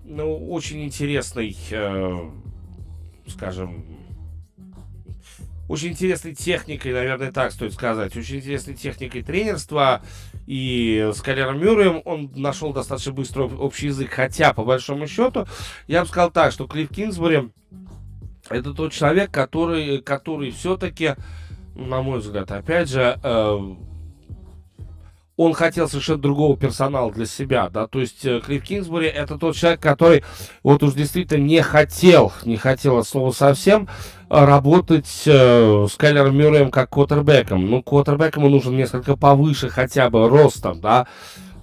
ну, очень интересной... А, скажем, очень интересной техникой, наверное, так стоит сказать, очень интересной техникой тренерства. И с Кайлером Мюрреем он нашел достаточно быстро общий язык. Хотя, по большому счету, я бы сказал так, что Клифф Кингсбери — это тот человек, который, который все-таки, на мой взгляд, опять же... Э- Он хотел совершенно другого персонала для себя, да, то есть Клифф Кингсбери — это тот человек, который вот уж действительно не хотел, не хотел от слова совсем, работать э, с Кайлером Мюрреем как квотербеком. Ну, квотербек ему нужен несколько повыше хотя бы ростом, да.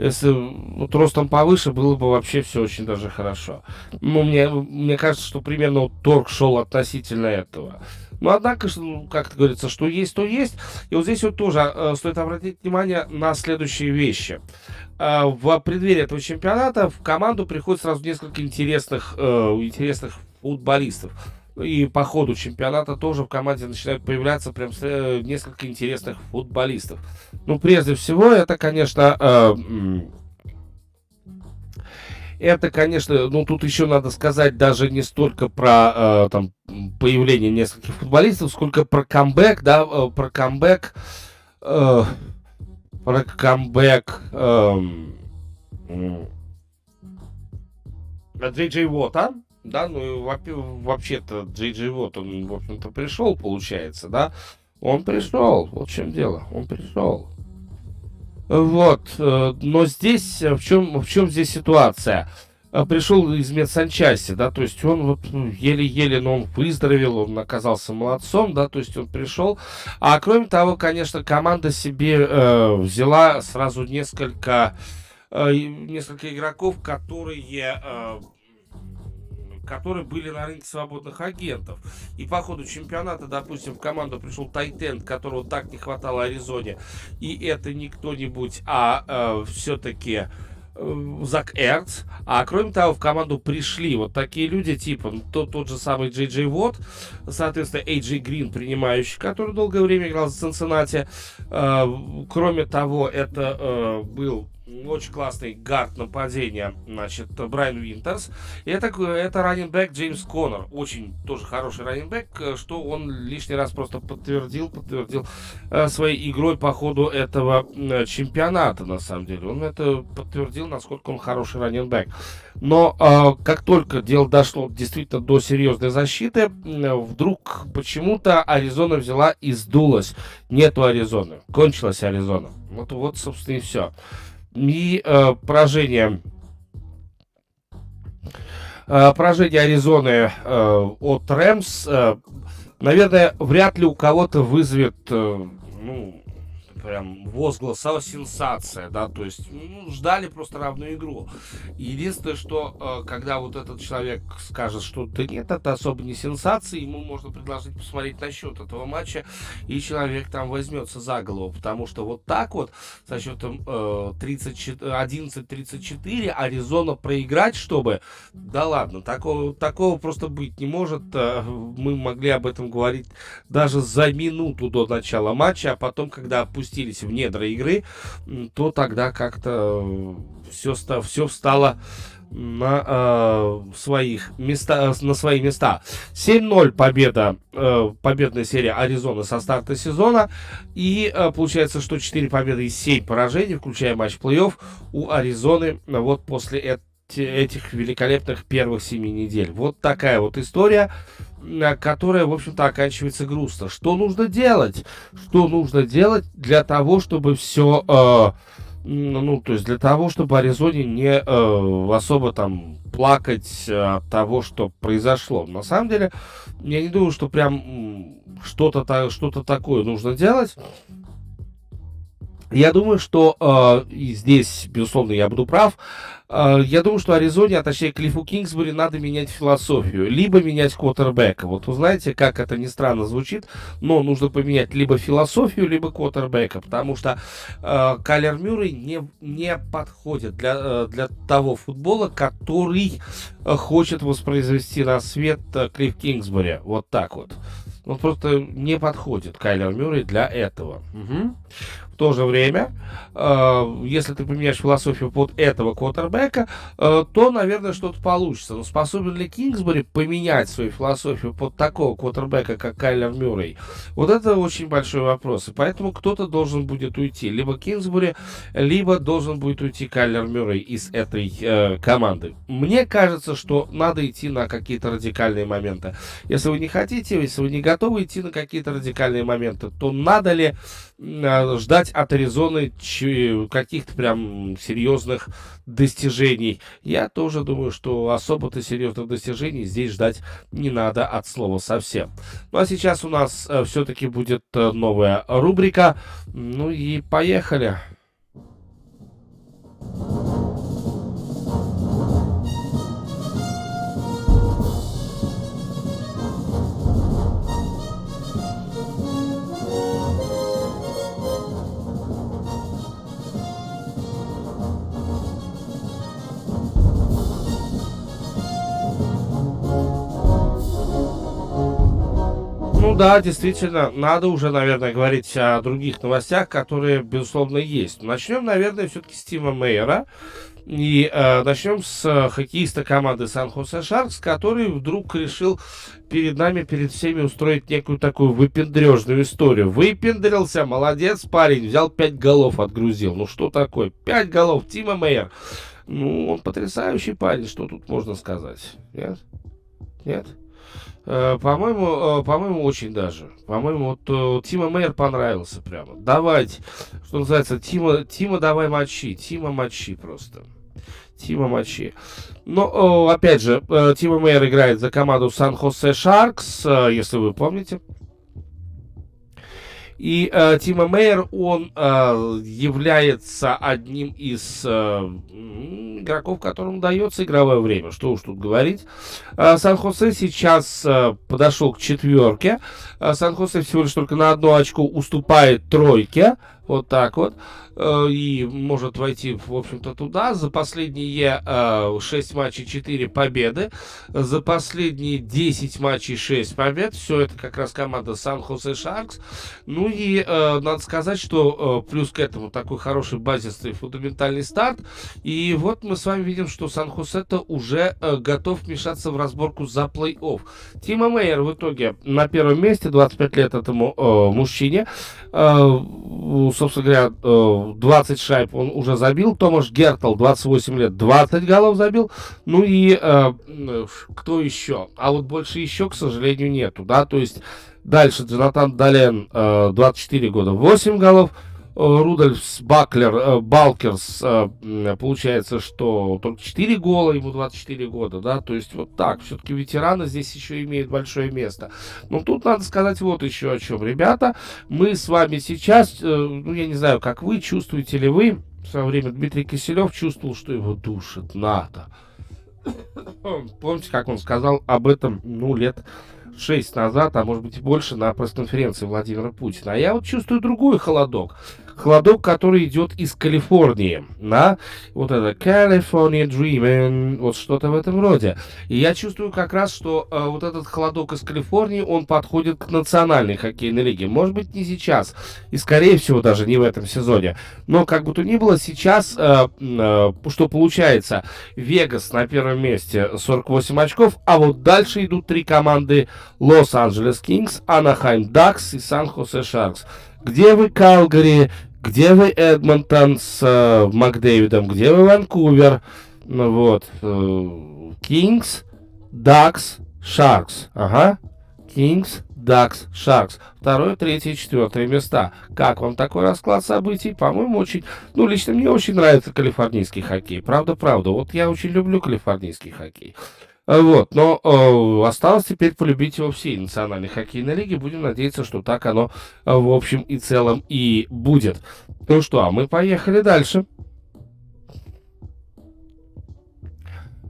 Если вот ростом повыше, было бы вообще все очень даже хорошо. Ну, мне, мне кажется, что примерно вот торг шел относительно этого. Но, однако, как говорится, что есть, то есть. И вот здесь вот тоже э, стоит обратить внимание на следующие вещи. Э, в преддверии этого чемпионата в команду приходит сразу несколько интересных, э, интересных футболистов. И по ходу чемпионата тоже в команде начинают появляться прям несколько интересных футболистов. Ну, прежде всего, это, конечно, э, это, конечно, ну, тут еще надо сказать даже не столько про э, там, появление нескольких футболистов, сколько про камбэк, да, э, про камбэк, э, про камбэк э, э, Джей Джей Уотта. Да, ну и вообще-то Джей Джей Уотт, он, в общем-то, пришел, получается, да. Он пришел, вот в чем дело, он пришел. Вот, но здесь, в чем, в чем здесь ситуация? Пришел из медсанчасти, да, то есть он вот еле-еле, но он выздоровел, он оказался молодцом, да, то есть он пришел. А кроме того, конечно, команда себе э, взяла сразу несколько, э, несколько игроков, которые... Э, которые были на рынке свободных агентов. И по ходу чемпионата, допустим, в команду пришел тайтенд, которого так не хватало Аризоне. И это не кто-нибудь, а э, все-таки э, Зак Эрц. А кроме того, в команду пришли вот такие люди, типа то, тот же самый Джей Джей Уотт, соответственно, Эй Джей Грин, принимающий, который долгое время играл за Цинциннати. Э, кроме того, это э, был... очень классный гард нападения, значит, Брайан Винтерс. Это, это раннинбэк Джеймс Коннор. Очень тоже хороший раннинбэк, что он лишний раз просто подтвердил, подтвердил своей игрой по ходу этого чемпионата, на самом деле. Он это подтвердил, насколько он хороший раннинбэк. Но как только дело дошло действительно до серьезной защиты, вдруг почему-то Аризона взяла и сдулась. Нету Аризоны. Кончилась Аризона. Вот, вот, собственно, и все. И э, поражение, э, поражение Аризоны э, от Рэмс, э, наверное, вряд ли у кого-то вызовет э, ну, прям возгласа сенсация, да, то есть ну, ждали просто равную игру. Единственное, что когда вот этот человек скажет, что да нет, это особо не сенсация, ему можно предложить посмотреть на счет этого матча, и человек там возьмется за голову, потому что вот так вот со счетом одиннадцать тридцать четыре Аризона проиграть, чтобы, да ладно, такого, такого просто быть не может. Мы могли об этом говорить даже за минуту до начала матча, а потом, когда опустились в недра игры, то тогда как-то все, все встало на э, своих места, на свои места. семь ноль победа, э, победная серия Аризоны со старта сезона. И э, получается, что четыре победы и семь поражений, включая матч плей-офф, у Аризоны вот после этого этих великолепных первых семи недель. Вот такая вот история, которая, в общем-то, оканчивается грустно. Что нужно делать? Что нужно делать для того, чтобы все... Э, ну, то есть для того, чтобы Аризоне не э, особо там плакать от того, что произошло. На самом деле, я не думаю, что прям что-то, что-то такое нужно делать. Я думаю, что, э, и здесь, безусловно, я буду прав, э, я думаю, что Аризоне, а точнее Клиффу Кингсбери, надо менять философию, либо менять квотербека. Вот вы знаете, как это ни странно звучит, но нужно поменять либо философию, либо квотербека, потому что э, Кайлер Мюррей не, не подходит для, для того футбола, который хочет воспроизвести на свет Клифф Кингсбери. Вот так вот. Он просто не подходит, Кайлер Мюррей, для этого. Угу. В то же время, э, если ты поменяешь философию под этого квотербека, э, то, наверное, что-то получится. Но способен ли Кингсбери поменять свою философию под такого квотербека, как Кайлер Мюррей? Вот это очень большой вопрос. И поэтому кто-то должен будет уйти. Либо Кингсбери, либо должен будет уйти Кайлер Мюррей из этой э, команды. Мне кажется, что надо идти на какие-то радикальные моменты. Если вы не хотите, если вы не готовы, готовы идти на какие-то радикальные моменты, то надо ли э, ждать от Аризоны ч- каких-то прям серьезных достижений? Я тоже думаю, что особо-то серьезных достижений здесь ждать не надо от слова совсем. Ну а сейчас у нас э, все-таки будет э, новая рубрика. Ну и поехали. Ну да, действительно, надо уже, наверное, говорить о других новостях, которые, безусловно, есть. Начнем, наверное, все-таки с Тима Мейера. И э, начнем с э, хоккеиста команды San Jose Sharks, который вдруг решил перед нами, перед всеми устроить некую такую выпендрежную историю. Выпендрился, молодец парень, взял пять голов, отгрузил. Ну что такое, пять голов, Тима Мейер. Ну, он потрясающий парень, что тут можно сказать? Нет? Нет? По-моему, по-моему, очень даже. По-моему, вот Тимо Мейер понравился прямо. Давайте, что называется, Тима, Тима давай мочи. Тима мочи просто. Тима мочи. Но, опять же, Тимо Мейер играет за команду San Jose Sharks, если вы помните. И э, Тимо Мейер, он э, является одним из э, игроков, которым дается игровое время. Что уж тут говорить. Э, Сан-Хосе сейчас э, подошел к четверке. Э, Сан-Хосе всего лишь только на одно очко уступает тройке. Вот так вот. И может войти, в общем-то, туда. За последние шесть матчей четыре победы. За последние десять матчей шесть побед. Все это как раз команда San Jose Sharks. Ну и надо сказать, что плюс к этому такой хороший базисный фундаментальный старт. И вот мы с вами видим, что San Jose-то уже готов вмешаться в разборку за плей-офф. Тимо Мейер в итоге на первом месте. двадцать пять лет этому э, мужчине. Э, собственно говоря, двадцать шайб он уже забил. Томаш Гертл, двадцать восемь лет, двадцать голов забил. Ну и э, кто еще? А вот больше еще, к сожалению, нету. Да? То есть дальше Джонатан Дален, э, двадцать четыре года, восемь голов. Рудольфс Баклер, Балкерс, получается, что только четыре гола, ему двадцать четыре года, да, то есть вот так, все-таки ветераны здесь еще имеют большое место. Но тут надо сказать вот еще о чем, ребята, мы с вами сейчас, ну, я не знаю, как вы, чувствуете ли вы, в свое время Дмитрий Киселев чувствовал, что его душит НАТО. Помните, как он сказал об этом, ну, лет шесть назад, а может быть и больше, на пресс-конференции Владимира Путина. А я вот чувствую другой холодок. Холодок, который идет из Калифорнии. На вот это California Dreaming, вот что-то в этом роде. И я чувствую как раз, что э, вот этот холодок из Калифорнии, он подходит к национальной хоккейной лиге. Может быть, не сейчас. И, скорее всего, даже не в этом сезоне. Но, как бы то ни было, сейчас, э, э, что получается, Вегас на первом месте сорок восемь очков, а вот дальше идут три команды: Лос-Анджелес Кингс, Анахайм Дакс и Сан-Хосе Шаркс. Где вы Калгари, где вы Эдмонтон с э, Макдэвидом, где вы Ванкувер, ну вот, Кингс, Дакс, Шаркс, ага, Кингс, Дакс, Шаркс, второе, третье, четвертое места. Как вам такой расклад событий? По-моему, очень, ну, лично мне очень нравится калифорнийский хоккей, правда-правда, вот я очень люблю калифорнийский хоккей. Вот, но э, осталось теперь полюбить его всей национальной хоккейной лиги. Будем надеяться, что так оно э, в общем и целом и будет. Ну что, а мы поехали дальше.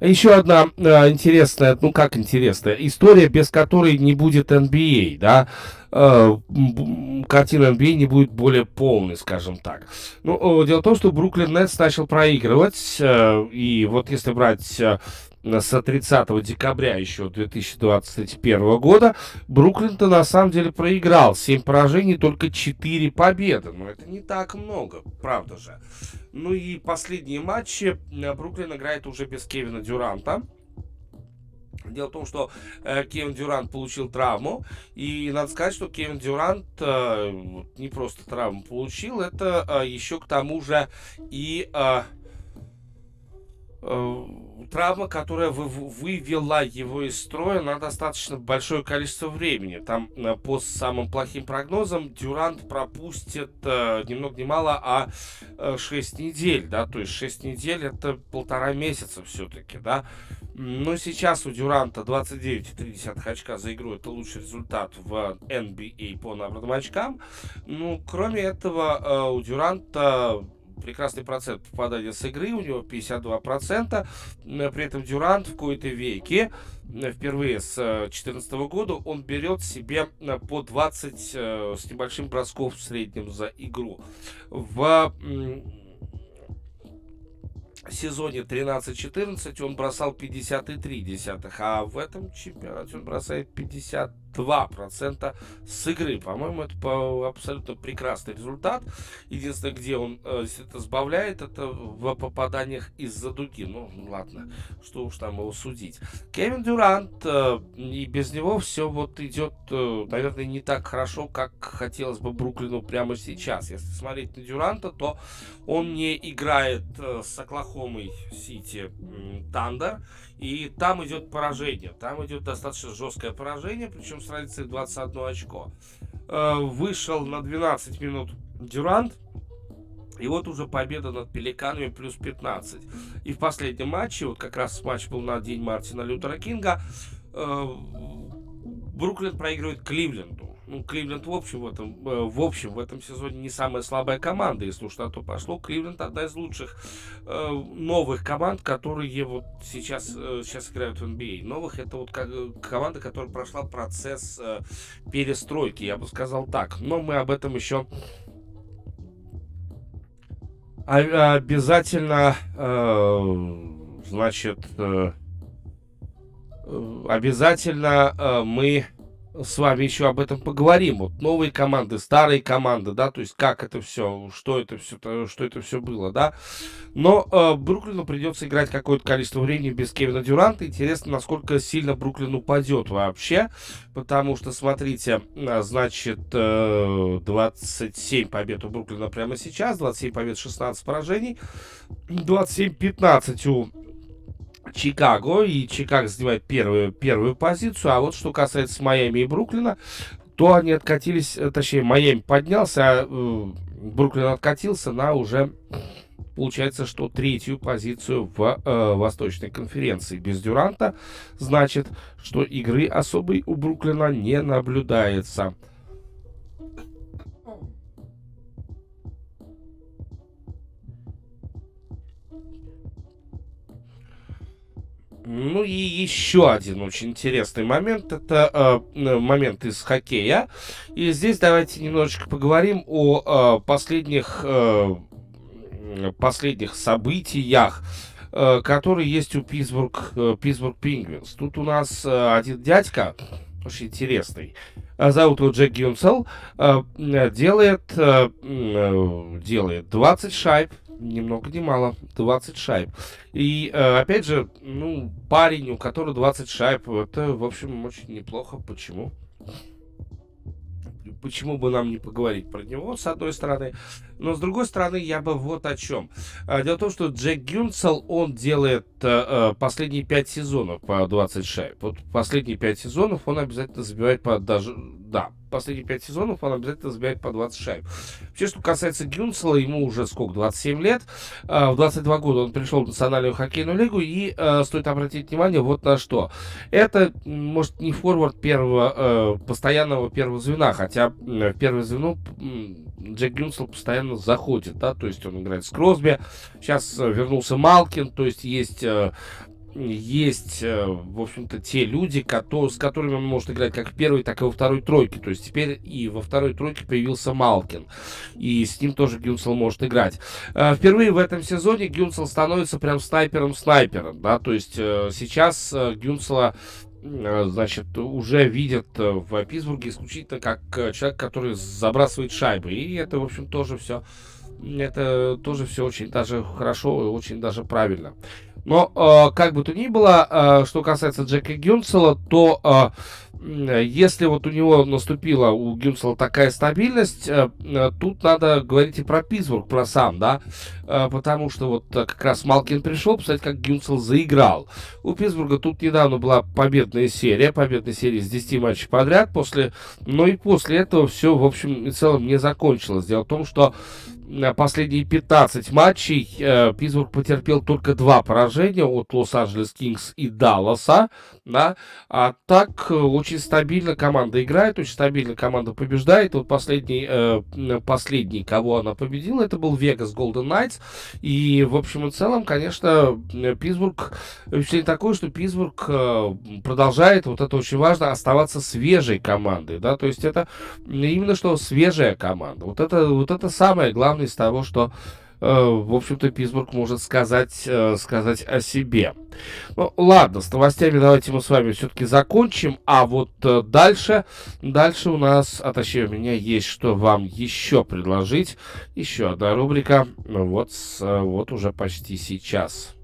Еще одна э, интересная, ну как интересная, история, без которой не будет эн би эй, да. Картина эн би эй не будет более полной, скажем так. Ну, дело в том, что Бруклин Нетс начал проигрывать, и вот если брать с тридцатого декабря еще две тысячи двадцать первого года, Бруклин-то на самом деле проиграл семь поражений, только четыре победы. Но это не так много, правда же. Ну и последние матчи Бруклин играет уже без Кевина Дюранта. Дело в том, что э, Кевин Дюрант получил травму, и надо сказать, что Кевин Дюрант э, не просто травму получил, это э, еще к тому же и э, э, травма, которая вы, вывела его из строя на достаточно большое количество времени. Там э, по самым плохим прогнозам Дюрант пропустит э, ни много ни мало, а э, шесть недель, да, то есть шесть недель это полтора месяца все-таки, да. Но сейчас у Дюранта двадцать девять целых три очка за игру. Это лучший результат в эн би эй по набранным очкам. Ну, кроме этого, у Дюранта прекрасный процент попадания с игры. У него пятьдесят два процента. При этом Дюрант в кои-то веке, впервые с две тысячи четырнадцатого года, он берет себе по двадцать с небольшим бросков в среднем за игру. В В сезоне тринадцать четырнадцать он бросал пятьдесят целых три, а в этом чемпионате он бросает пятьдесят два процента с игры. По-моему, это абсолютно прекрасный результат. Единственное, где он это сбавляет, это в попаданиях из-за дуги. Ну, ладно, что уж там его судить. Кевин Дюрант, и без него все вот идет, наверное, не так хорошо, как хотелось бы Бруклину прямо сейчас. Если смотреть на Дюранта, то он не играет с Оклахомой Сити Тандер, и там идет поражение. Там идет достаточно жесткое поражение, причем с разницей двадцать одно очко. Вышел на двенадцать минут Дюрант, и вот уже победа над Пеликанами плюс пятнадцать. И в последнем матче, вот как раз матч был на день Мартина Лютера Кинга, Бруклин проигрывает Кливленду. Ну, Кливленд в общем, в, этом, в общем в этом сезоне не самая слабая команда. Если уж на то пошло, Кливленд одна из лучших э, новых команд, которые вот сейчас, э, сейчас играют в эн би эй. Новых — это вот как, команда, которая прошла процесс э, перестройки, я бы сказал так. Но мы об этом еще обязательно, э, значит, э, обязательно э, мы... с вами еще об этом поговорим. Вот новые команды, старые команды, да, то есть как это все, что это все, что это все было, да. Но э, Бруклину придется играть какое-то количество времени без Кевина Дюранта. Интересно, насколько сильно Бруклин упадет вообще, потому что, смотрите, значит, э, двадцать семь побед у Бруклина прямо сейчас, двадцать семь побед, шестнадцать поражений, двадцать семь пятнадцать у Чикаго, и Чикаго занимает первую, первую позицию. А вот что касается Майами и Бруклина, то они откатились, точнее, Майами поднялся, а Бруклин откатился на уже, получается, что третью позицию в э, Восточной конференции. Без Дюранта значит, что игры особой у Бруклина не наблюдается. Ну и еще один очень интересный момент, это э, момент из хоккея. И здесь давайте немножечко поговорим о э, последних, э, последних событиях, э, которые есть у Питтсбург, э, Питтсбург Пингвинс. Тут у нас э, один дядька, очень интересный, зовут его Джек Гюнцел, э, делает, э, делает двадцать шайб. Ни много ни мало, двадцать шайб. И э, опять же, ну, парень, у которого двадцать шайб, это, в общем, очень неплохо. Почему? Почему бы нам не поговорить про него, с одной стороны. Но с другой стороны, я бы вот о чем. Дело в том, что Джек Гюнцел, он делает э, последние пять сезонов по двадцать шайб. Вот последние пять сезонов он обязательно забивает по даже... Да, последние пять сезонов он обязательно забивает по двадцать шайб. Вообще, что касается Гюнцела, ему уже сколько, двадцать семь лет. В двадцать два года он пришел в Национальную хоккейную лигу. И э, стоит обратить внимание вот на что. Это, может, не форвард первого, э, постоянного первого звена. Хотя в первое звено Джек Гюнцел постоянно заходит, да, то есть он играет с Кросби. Сейчас вернулся Малкин, то есть есть... Э, Есть, в общем-то, те люди, с которыми он может играть как в первой, так и во второй тройке. То есть теперь и во второй тройке появился Малкин. И с ним тоже Гюнцел может играть. Впервые в этом сезоне Гюнцел становится прям снайпером-снайпером. Да? То есть сейчас Гюнцела, значит, уже видят в Питтсбурге исключительно как человек, который забрасывает шайбы. И это, в общем, тоже все... Это тоже все очень даже хорошо и очень даже правильно. Но э, как бы то ни было, э, что касается Джека Гюнцела, то э, если вот у него наступила, у Гюнцела такая стабильность, э, тут надо говорить и про Питтсбург, про сам, да, э, потому что вот как раз Малкин пришел, посмотрите, как Гюнцел заиграл. У Питтсбурга тут недавно была победная серия, победная серия с десяти матчей подряд, после, но и после этого все, в общем и целом, не закончилось. Дело в том, что последние пятнадцать матчей э, Питтсбург потерпел только два поражения от Лос-Анджелес Кингс и Далласа, да? А так э, очень стабильно команда играет, очень стабильно команда побеждает. Вот последний, э, последний, кого она победила, это был Вегас Голден Найтс. И в общем и целом, конечно, Питтсбург, впечатление такое, что Питтсбург э, продолжает, вот это очень важно, оставаться свежей командой, да, то есть это именно что свежая команда. Вот это, вот это самое главное из того, что, э, в общем-то, Питтсбург может сказать, э, сказать о себе. Ну, ладно, с новостями давайте мы с вами все-таки закончим, а вот э, дальше, дальше у нас, а точнее у меня есть, что вам еще предложить. Еще одна рубрика, вот, с, э, вот уже почти сейчас.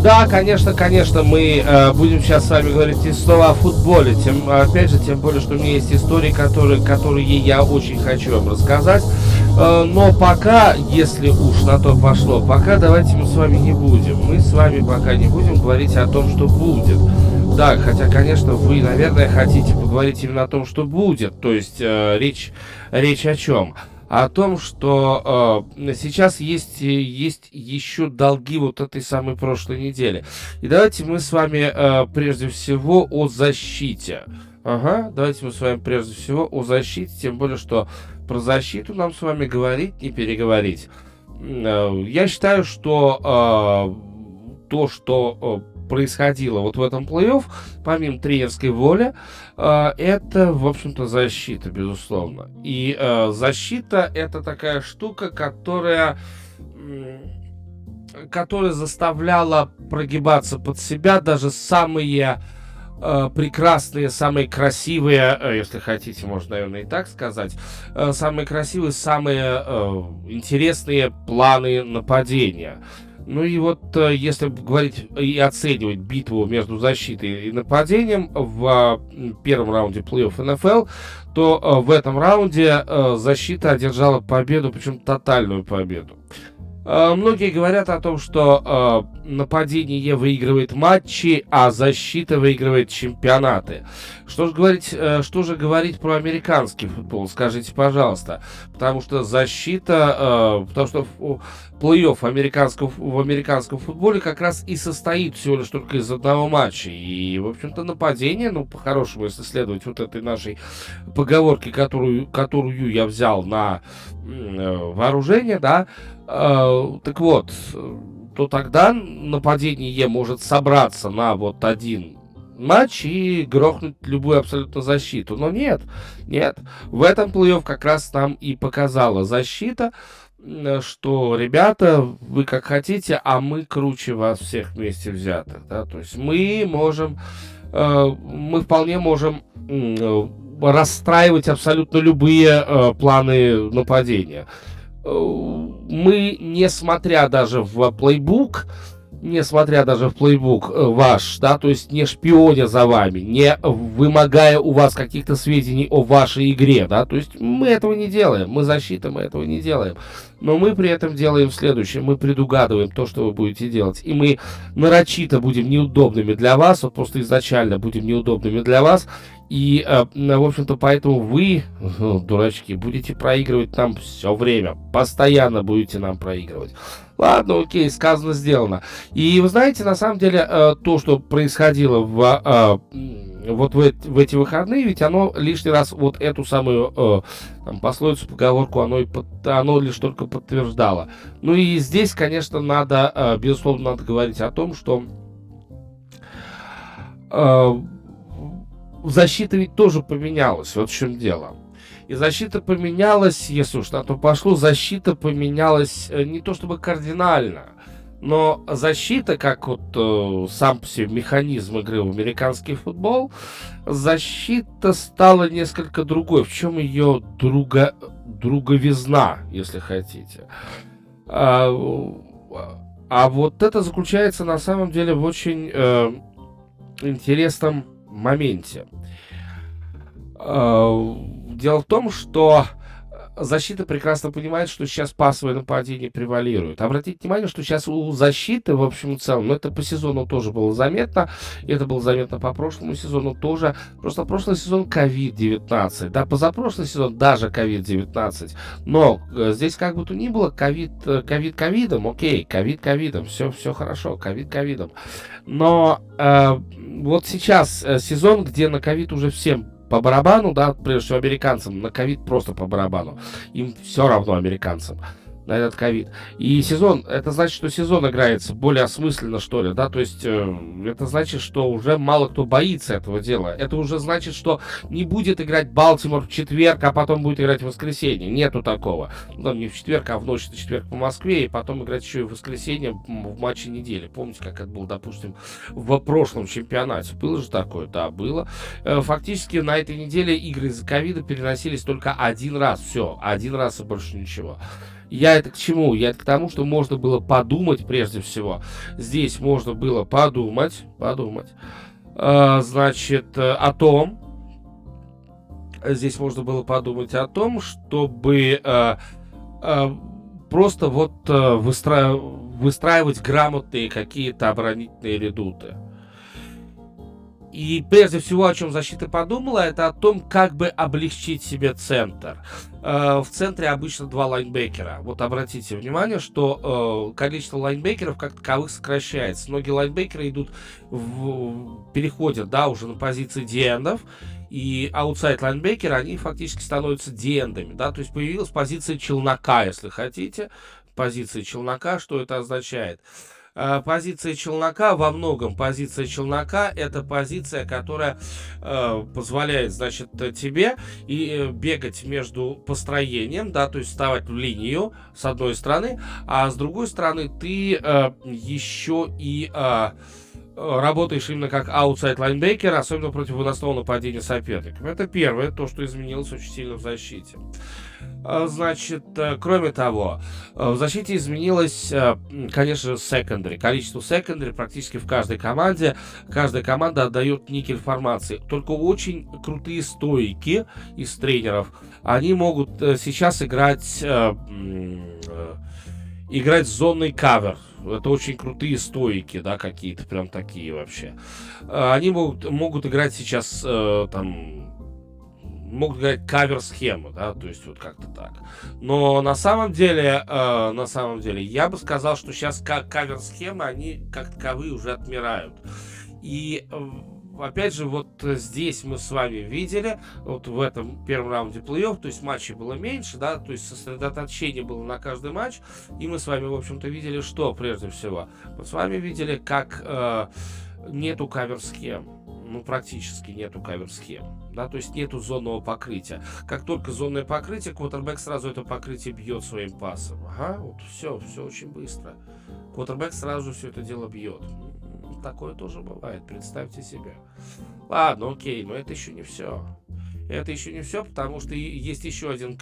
Да, конечно, конечно, мы э, будем сейчас с вами говорить и снова о футболе. Тем, опять же, тем более, что у меня есть истории, которые, которые я очень хочу вам рассказать. Э, но пока, если уж на то пошло, пока давайте мы с вами не будем. Мы с вами пока не будем говорить о том, что будет. Да, хотя, конечно, вы, наверное, хотите поговорить именно о том, что будет. То есть э, речь, речь о чем? О том, что э, сейчас есть, есть еще долги вот этой самой прошлой недели. И давайте мы с вами э, прежде всего о защите. Ага, давайте мы с вами прежде всего о защите, тем более, что про защиту нам с вами говорить, не переговорить. Э, я считаю, что э, то, что... Э, происходило вот в этом плей-офф, помимо тренерской воли, э, это, в общем-то, защита, безусловно. И э, защита — это такая штука, которая... которая заставляла прогибаться под себя даже самые э, прекрасные, самые красивые, э, если хотите, можно, наверное, и так сказать, э, самые красивые, самые э, интересные планы нападения. Ну и вот, э, если говорить и оценивать битву между защитой и нападением в э, первом раунде плей-офф эн эф эл, то э, в этом раунде э, защита одержала победу, причем тотальную победу. Многие говорят о том, что э, нападение выигрывает матчи, а защита выигрывает чемпионаты. Что же говорить, э, что же говорить про американский футбол, скажите, пожалуйста. Потому что защита, э, потому что плей-офф американского, в американском футболе как раз и состоит всего лишь только из одного матча. И, в общем-то, нападение, ну, по-хорошему, если следовать вот этой нашей поговорке, которую, которую я взял на э, вооружение, да, Uh, так вот, то тогда нападение может собраться на вот один матч и грохнуть любую абсолютно защиту. Но нет, нет, в этом плей-офф как раз нам и показала защита, что, ребята, вы как хотите, а мы круче вас всех вместе взятых. Да? То есть мы можем, uh, мы вполне можем... Uh, расстраивать абсолютно любые uh, планы нападения. Мы, несмотря даже в плейбук, несмотря даже в плейбук ваш, да, то есть не шпионя за вами, не вымогая у вас каких-то сведений о вашей игре, да, то есть мы этого не делаем, мы защита, мы этого не делаем, но мы при этом делаем следующее, мы предугадываем то, что вы будете делать, и мы нарочито будем неудобными для вас, вот просто изначально будем неудобными для вас, и, в общем-то, поэтому вы, дурачки, будете проигрывать нам все время, постоянно будете нам проигрывать. Ладно, окей, сказано, сделано. И вы знаете, на самом деле, то, что происходило в, вот в эти выходные, ведь оно лишний раз вот эту самую там, пословицу, поговорку, оно, и под, оно лишь только подтверждало. Ну и здесь, конечно, надо, безусловно, надо говорить о том, что защита ведь тоже поменялась, вот в чем дело. И защита поменялась, если уж на то пошло, защита поменялась не то чтобы кардинально, но защита, как вот э, сам по себе механизм игры в американский футбол, защита стала несколько другой. В чем ее друга, друговизна, если хотите. А, а вот это заключается на самом деле в очень э, интересном моменте. Дело в том, что защита прекрасно понимает, что сейчас пасовое нападение превалирует. Обратите внимание, что сейчас у защиты, в общем и целом, но это по сезону тоже было заметно, это было заметно по прошлому сезону тоже, просто прошлый сезон ковид девятнадцать, да, позапрошлый сезон даже ковид девятнадцать, но здесь как бы то ни было, ковид ковид ковидом, окей, ковид ковидом, все, все хорошо, ковид ковидом, но э, вот сейчас сезон, где на ковид уже всем по барабану, да, прежде всего американцам, на ковид просто по барабану. Им все равно, американцам, на этот ковид. И сезон, это значит, что сезон играется более осмысленно, что ли, да, то есть э, это значит, что уже мало кто боится этого дела. Это уже значит, что не будет играть Балтимор в четверг, а потом будет играть в воскресенье. Нету такого. Ну, там не в четверг, а в ночь на четверг по Москве, и потом играть еще и в воскресенье в матче недели. Помните, как это было, допустим, в прошлом чемпионате? Было же такое? Да, было. Э, фактически на этой неделе игры из-за ковида переносились только один раз. Все, один раз и больше ничего. Я это к чему? Я это к тому, что можно было подумать прежде всего. Здесь можно было подумать, подумать, э, значит, о том, здесь можно было подумать о том, чтобы э, э, просто вот э, выстра... выстраивать грамотные какие-то оборонительные редуты. И прежде всего, о чем защита подумала, это о том, как бы облегчить себе центр. Э, в центре обычно два лайнбекера. Вот обратите внимание, что э, количество лайнбекеров как таковых сокращается. Многие лайнбекеры идут, в, переходят, да, уже на позиции ди-эндов. И аутсайд лайнбекеры, они фактически становятся ди-эндами, да. То есть появилась позиция челнока, если хотите. Позиция челнока, что это означает? Позиция челнока во многом, позиция челнока — это позиция, которая э, позволяет, значит, тебе и бегать между построением, да, то есть вставать в линию с одной стороны, а с другой стороны ты э, еще и э, работаешь именно как аутсайд-лайнбекер, особенно против выносного нападения соперников. Это первое, то, что изменилось очень сильно в защите. Значит, кроме того, в защите изменилось, конечно же, секондари. Количество секондари практически в каждой команде. Каждая команда отдает никель формации. Только очень крутые стойки из тренеров, они могут сейчас играть, играть зонный кавер. Это очень крутые стойки, да, какие-то прям такие вообще. Они могут, могут играть сейчас там... могут говорить кавер-схему, да, то есть вот как-то так. Но на самом деле, э, на самом деле, я бы сказал, что сейчас кавер-схемы, они как таковые уже отмирают. И э, опять же, вот здесь мы с вами видели, вот в этом первом раунде плей-офф, то есть матчей было меньше, да, то есть сосредоточение было на каждый матч, и мы с вами, в общем-то, видели, что прежде всего? Мы с вами видели, как э, нету кавер-схем. Ну, практически нету кавер-схем, да, то есть нету зонного покрытия. Как только зонное покрытие, квотербэк сразу это покрытие бьет своим пасом. Ага, вот все, все очень быстро. Квотербэк сразу все это дело бьет. Такое тоже бывает, представьте себе. Ладно, окей, но это еще не все. Это еще не все, потому что есть еще один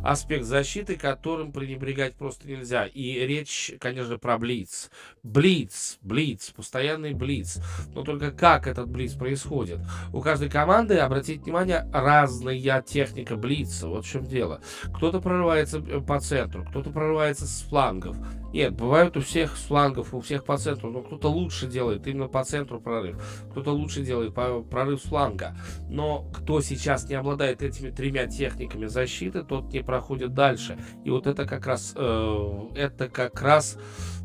аспект защиты, которым пренебрегать просто нельзя. И речь, конечно же, про блиц. Блиц, блиц, постоянный блиц. Но только как этот блиц происходит? У каждой команды, обратите внимание, разная техника блица. Вот в чем дело. Кто-то прорывается по центру, кто-то прорывается с флангов. Нет, бывают у всех с флангов, у всех по центру, но кто-то лучше делает именно по центру прорыв, кто-то лучше делает прорыв с фланга. Но кто сейчас не обладает этими тремя техниками защиты, тот не проходит дальше. И вот это как раз э, это как раз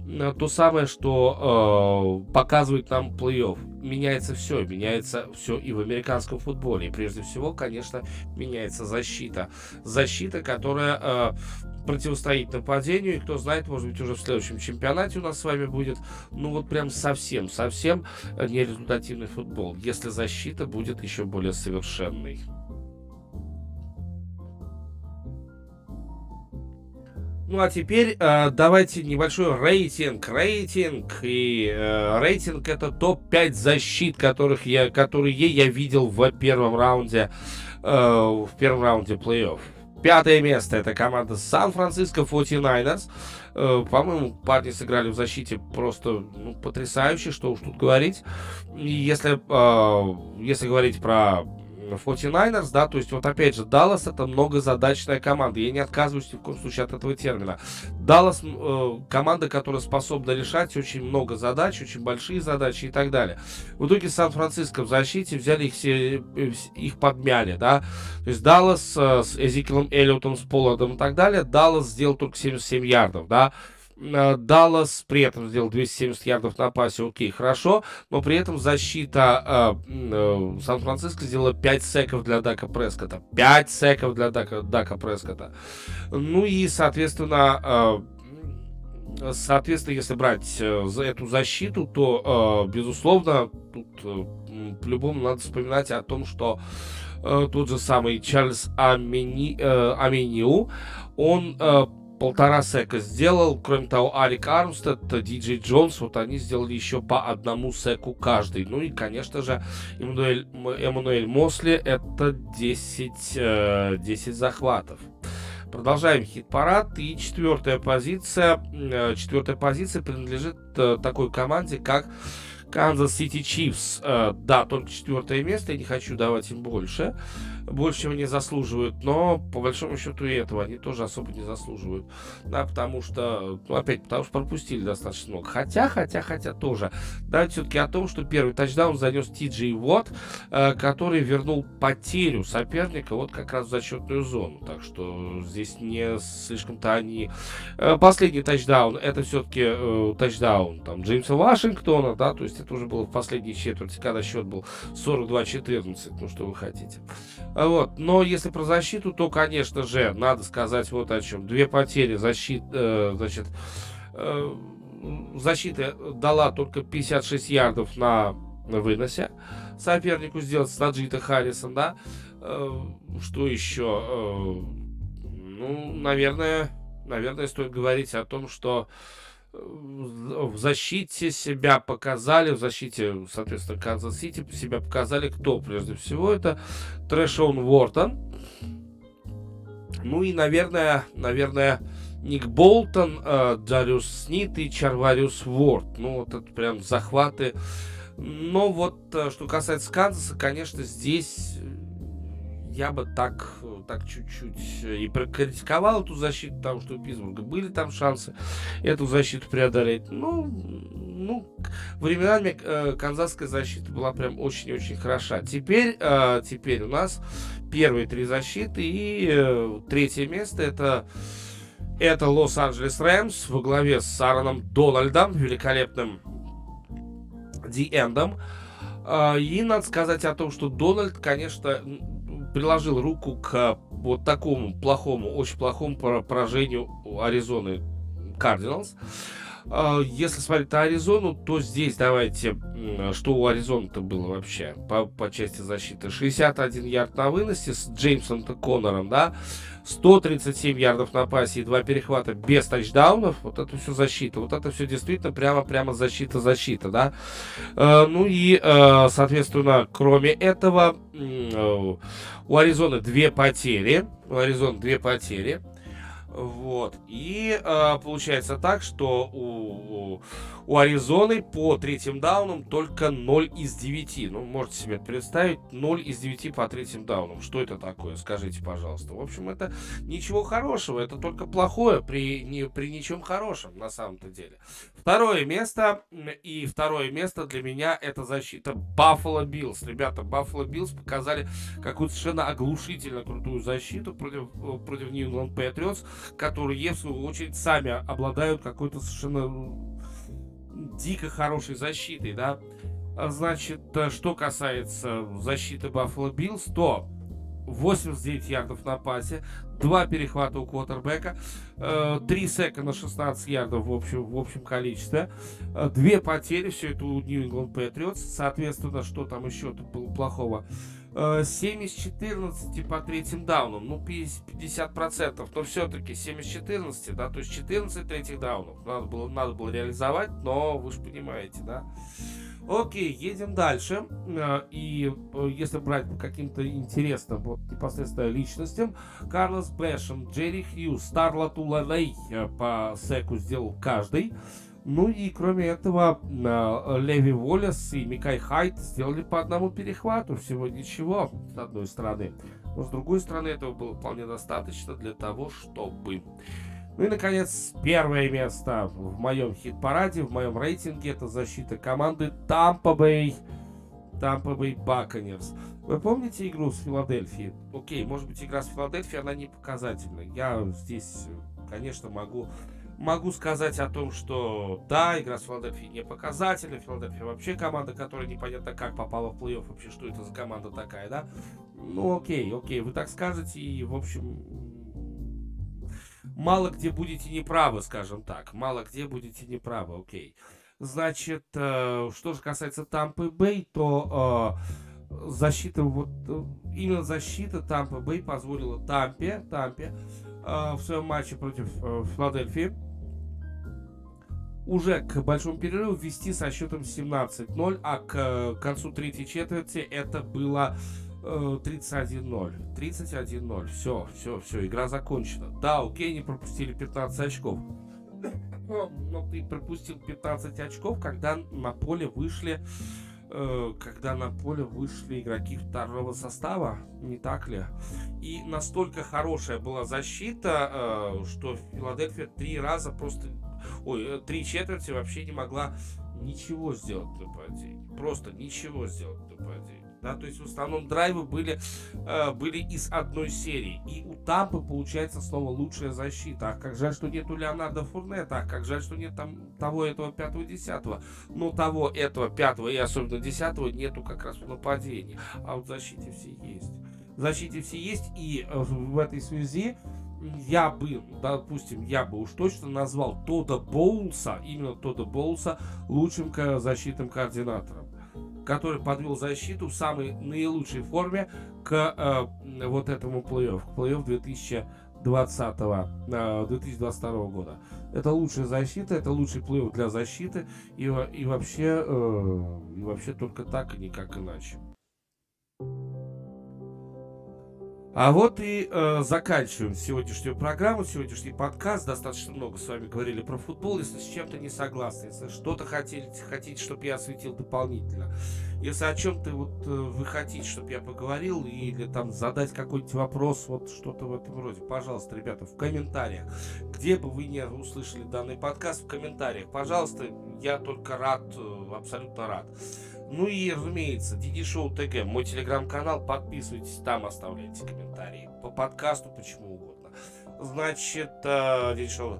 то самое, что э, показывает нам плей-офф. Меняется все, меняется все и в американском футболе. И прежде всего, конечно, меняется защита. Защита, которая э, противостоит нападению. И кто знает, может быть, уже в следующем чемпионате у нас с вами будет, ну вот прям совсем-совсем нерезультативный футбол, если защита будет еще более совершенной. Ну а теперь э, давайте небольшой рейтинг, рейтинг, и э, рейтинг — это топ пять защит, которых я, которые я видел в первом раунде, э, в первом раунде плей-офф. Пятое место — это команда San Francisco форти найнерс. Э, по-моему, парни сыграли в защите просто, ну, потрясающе, что уж тут говорить. И если, э, если говорить про... форти найнерс, да, то есть вот опять же Даллас — это многозадачная команда, я не отказываюсь ни в коем случае от этого термина. Даллас э, команда, которая способна решать очень много задач, очень большие задачи и так далее. В итоге Сан-Франциско в защите взяли их, все, их подмяли, да, то есть Даллас э, с Эзекилом Эллиотом, с Поллардом и так далее, Даллас сделал только семьдесят семь ярдов, да. Даллас при этом сделал двести семьдесят ярдов на пасе, окей, хорошо, но при этом защита э, э, Сан-Франциско сделала пять секов для Дака Прескота, пять секов для Дака, Дака Прескота. Ну и, соответственно, э, соответственно, если брать э, за эту защиту, то, э, безусловно, тут э, по-любому надо вспоминать о том, что э, тот же самый Чарльз Амини, э, Аминью, он... Э, полтора сека сделал, кроме того, Алик Армстед, Диджей Джонс, вот они сделали еще по одному секу каждый. Ну и, конечно же, Эммануэль, Эммануэль Мосли, это десять, десять захватов. Продолжаем хит-парад, и четвертая позиция, четвертая позиция принадлежит такой команде, как Kansas City Chiefs. Да, только четвертое место, я не хочу давать им больше. Больше, чем они заслуживают, но по большому счету и этого они тоже особо не заслуживают. Да, потому что, ну, опять, потому что пропустили достаточно много. Хотя, хотя, хотя тоже. Да, все-таки о том, что первый тачдаун занес Ти Джей Уотт, э, который вернул потерю соперника вот как раз в зачетную зону. Так что здесь не слишком-то они... Последний тачдаун, это все-таки э, тачдаун там Джеймса Вашингтона, да, то есть это уже было в последней четверти, когда счет был сорок два четырнадцать, ну что вы хотите. Вот. Но если про защиту, то, конечно же, надо сказать вот о чем. Две потери защит, э, значит, э, защита дала только пятьдесят шесть ярдов на выносе сопернику, сделать с Наджита Харрисона, да. Что еще? Ну, наверное, наверное, стоит говорить о том, что в защите себя показали, в защите, соответственно, Канзас-Сити себя показали кто? Прежде всего, это Трэшон Уортон. Ну и, наверное, наверное, Ник Болтон, Джариус Снит и Чарвариус Уорд. Ну, вот это прям захваты. Но вот, что касается Канзаса, конечно, здесь я бы так, так чуть-чуть и прокритиковал эту защиту, потому что у Питтсбурга были там шансы эту защиту преодолеть. Ну, ну временами э, канзасская защита была прям очень-очень хороша. Теперь, э, теперь у нас первые три защиты и э, третье место это... Это Лос-Анджелес Рэмс во главе с Аароном Дональдом, великолепным ди-эндом. И надо сказать о том, что Дональд, конечно, приложил руку к вот такому плохому, очень плохому поражению Аризоны Кардиналс. Если смотреть на Аризону, то здесь давайте, что у Аризоны-то было вообще по, по части защиты. шестьдесят один ярд на выносе с Джеймсом-то Коннором, да, сто тридцать семь ярдов на пасе и два перехвата без тачдаунов. Вот это все защита, вот это все действительно прямо-прямо защита-защита, да. Ну и, соответственно, кроме этого, у Аризоны две потери, у Аризоны две потери. Вот, и э, получается так, что у, у Аризоны по третьим даунам только ноль из девяти. Ну, можете себе представить, ноль из девяти по третьим даунам. Что это такое? Скажите, пожалуйста. В общем, это ничего хорошего, это только плохое при, не, при ничем хорошем, на самом-то деле. Второе место, и второе место для меня это защита Buffalo Bills. Ребята, Buffalo Bills показали какую-то совершенно оглушительно крутую защиту против, против New England Patriots, которые, в свою очередь, сами обладают какой-то совершенно дико хорошей защитой, да. Значит, что касается защиты Buffalo Bills, то восемьдесят девять ярдов на пасе, два перехвата у квотербека, три сека на шестнадцать ярдов в общем, в общем количестве, две потери, все это у New England Patriots, соответственно, что там еще было плохого? семь из четырнадцати по третьим даунам, ну пятьдесят процентов, но все-таки семь из четырнадцати, да, то есть четырнадцать третьих даунов надо было, надо было реализовать, но вы же понимаете, да. Окей, едем дальше, и если брать по каким-то интересным вот, непосредственно личностям, Карлос Бэшем, Джерри Хьюз, Старлат Уланей по секу сделал каждый. Ну и кроме этого Леви Уоллес и Микай Хайт сделали по одному перехвату, всего ничего, с одной стороны. Но с другой стороны этого было вполне достаточно для того, чтобы... Ну и, наконец, первое место в моем хит-параде, в моем рейтинге, это защита команды Tampa Bay, Tampa Bay Buccaneers. Вы помните игру с Филадельфией? Окей, может быть, игра с Филадельфией, она не показательна. Я здесь, конечно, могу... Могу сказать о том, что да, игра с Филадельфией не показательна. Филадельфия вообще команда, которая непонятно как попала в плей-офф. Вообще, что это за команда такая, да? Ну, окей, окей, вы так скажете. И, в общем, мало где будете неправы, скажем так. Мало где будете неправы, окей. Значит, э, что же касается Тампы Бэй, то... Э, Защита, вот именно защита Тампа Бэй позволила Тампе, Тампе э, в своем матче против э, Филадельфии уже к большому перерыву вести со счетом семнадцать ноль, а к э, концу третьей четверти это было э, тридцать один ноль. тридцать один ноль. Все, все, все, игра закончена. Да, окей, не пропустили пятнадцать очков. Но ты пропустил пятнадцать очков, когда на поле вышли... когда на поле вышли игроки второго состава, не так ли? И настолько хорошая была защита, что Филадельфия три раза просто... Ой, три четверти вообще не могла ничего сделать в нападении. Просто ничего сделать в нападении. Да, то есть в основном драйвы были, были из одной серии. И у Тампы получается снова лучшая защита. Ах, как жаль, что нет у Леонардо Фурнета. Ах, как жаль, что нет там того, этого, пятого, десятого. Но того, этого, пятого и особенно десятого нету как раз в нападении. А вот в защите все есть. В защите все есть. И в этой связи я бы, допустим, я бы уж точно назвал Тодда Боулса, именно Тодда Боулса, лучшим защитным координатором, который подвел защиту в самой наилучшей форме к э, вот этому плей-офф, к плей-офф две тысячи двадцатого, две тысячи двадцать второго года. Это лучшая защита, это лучший плей-офф для защиты, и, и, вообще, э, и вообще только так и никак иначе. А вот и э, заканчиваем сегодняшнюю программу, сегодняшний подкаст. Достаточно много с вами говорили про футбол. Если с чем-то не согласны, если что-то хотите, хотите, чтобы я осветил дополнительно, если о чем-то вот, э, вы хотите, чтобы я поговорил, или там задать какой-нибудь вопрос, вот что-то в этом роде, пожалуйста, ребята, в комментариях, где бы вы не услышали данный подкаст, в комментариях, пожалуйста, я только рад, абсолютно рад. Ну и, разумеется, ди ди Show ти джи, мой телеграм-канал, подписывайтесь, там оставляйте комментарии по подкасту, почему угодно. Значит, ди ди Show,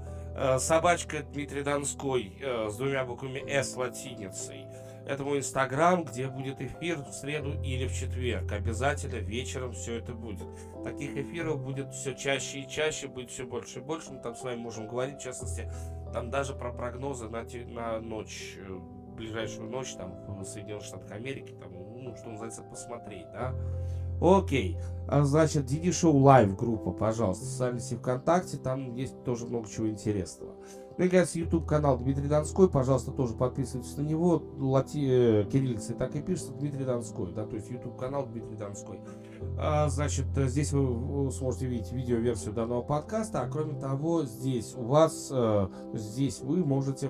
собачка Дмитрий Донской с двумя буквами «С» латиницей. Это мой инстаграм, где будет эфир в среду или в четверг. Обязательно вечером все это будет. Таких эфиров будет все чаще и чаще, будет все больше и больше. Мы там с вами можем говорить, в частности, там даже про прогнозы на, те, на ночь, ближайшую ночь там в Соединенных Штатах Америки, там, ну, что называется, посмотреть, да. Окей, а, значит, ди ди Show Live группа, пожалуйста, ссылайтесь ВКонтакте, там есть тоже много чего интересного. Ну и, конечно, YouTube канал Дмитрий Донской, пожалуйста, тоже подписывайтесь на него, лати... кириллицей так и пишется, Дмитрий Донской, да, то есть YouTube канал Дмитрий Донской. А, значит, здесь вы сможете видеть видеоверсию данного подкаста, а кроме того, здесь у вас, здесь вы можете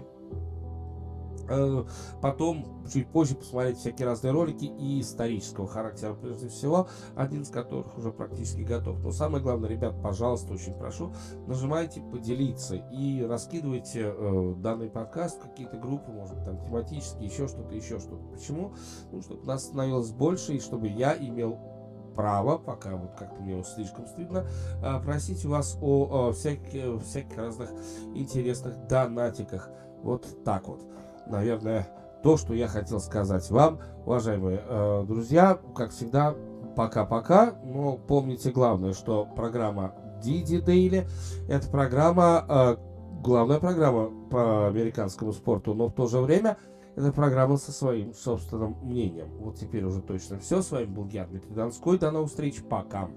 потом, чуть позже, посмотреть всякие разные ролики и исторического характера, прежде всего, один из которых уже практически готов. Но самое главное, ребят, пожалуйста, очень прошу, нажимайте «Поделиться» и раскидывайте э, данный подкаст в какие-то группы, может быть, там, тематические, еще что-то, еще что-то. Почему? Ну, чтобы нас становилось больше, и чтобы я имел право, пока вот как-то мне слишком стыдно, э, просить вас о э, всяких, всяких разных интересных донатиках. Вот так вот. Наверное, то, что я хотел сказать вам, уважаемые э, друзья. Как всегда, пока-пока. Но помните главное, что программа ди ди Daily – это программа, э, главная программа по американскому спорту, но в то же время это программа со своим собственным мнением. Вот теперь уже точно все. С вами был я, Дмитрий Донской. До новых встреч. Пока.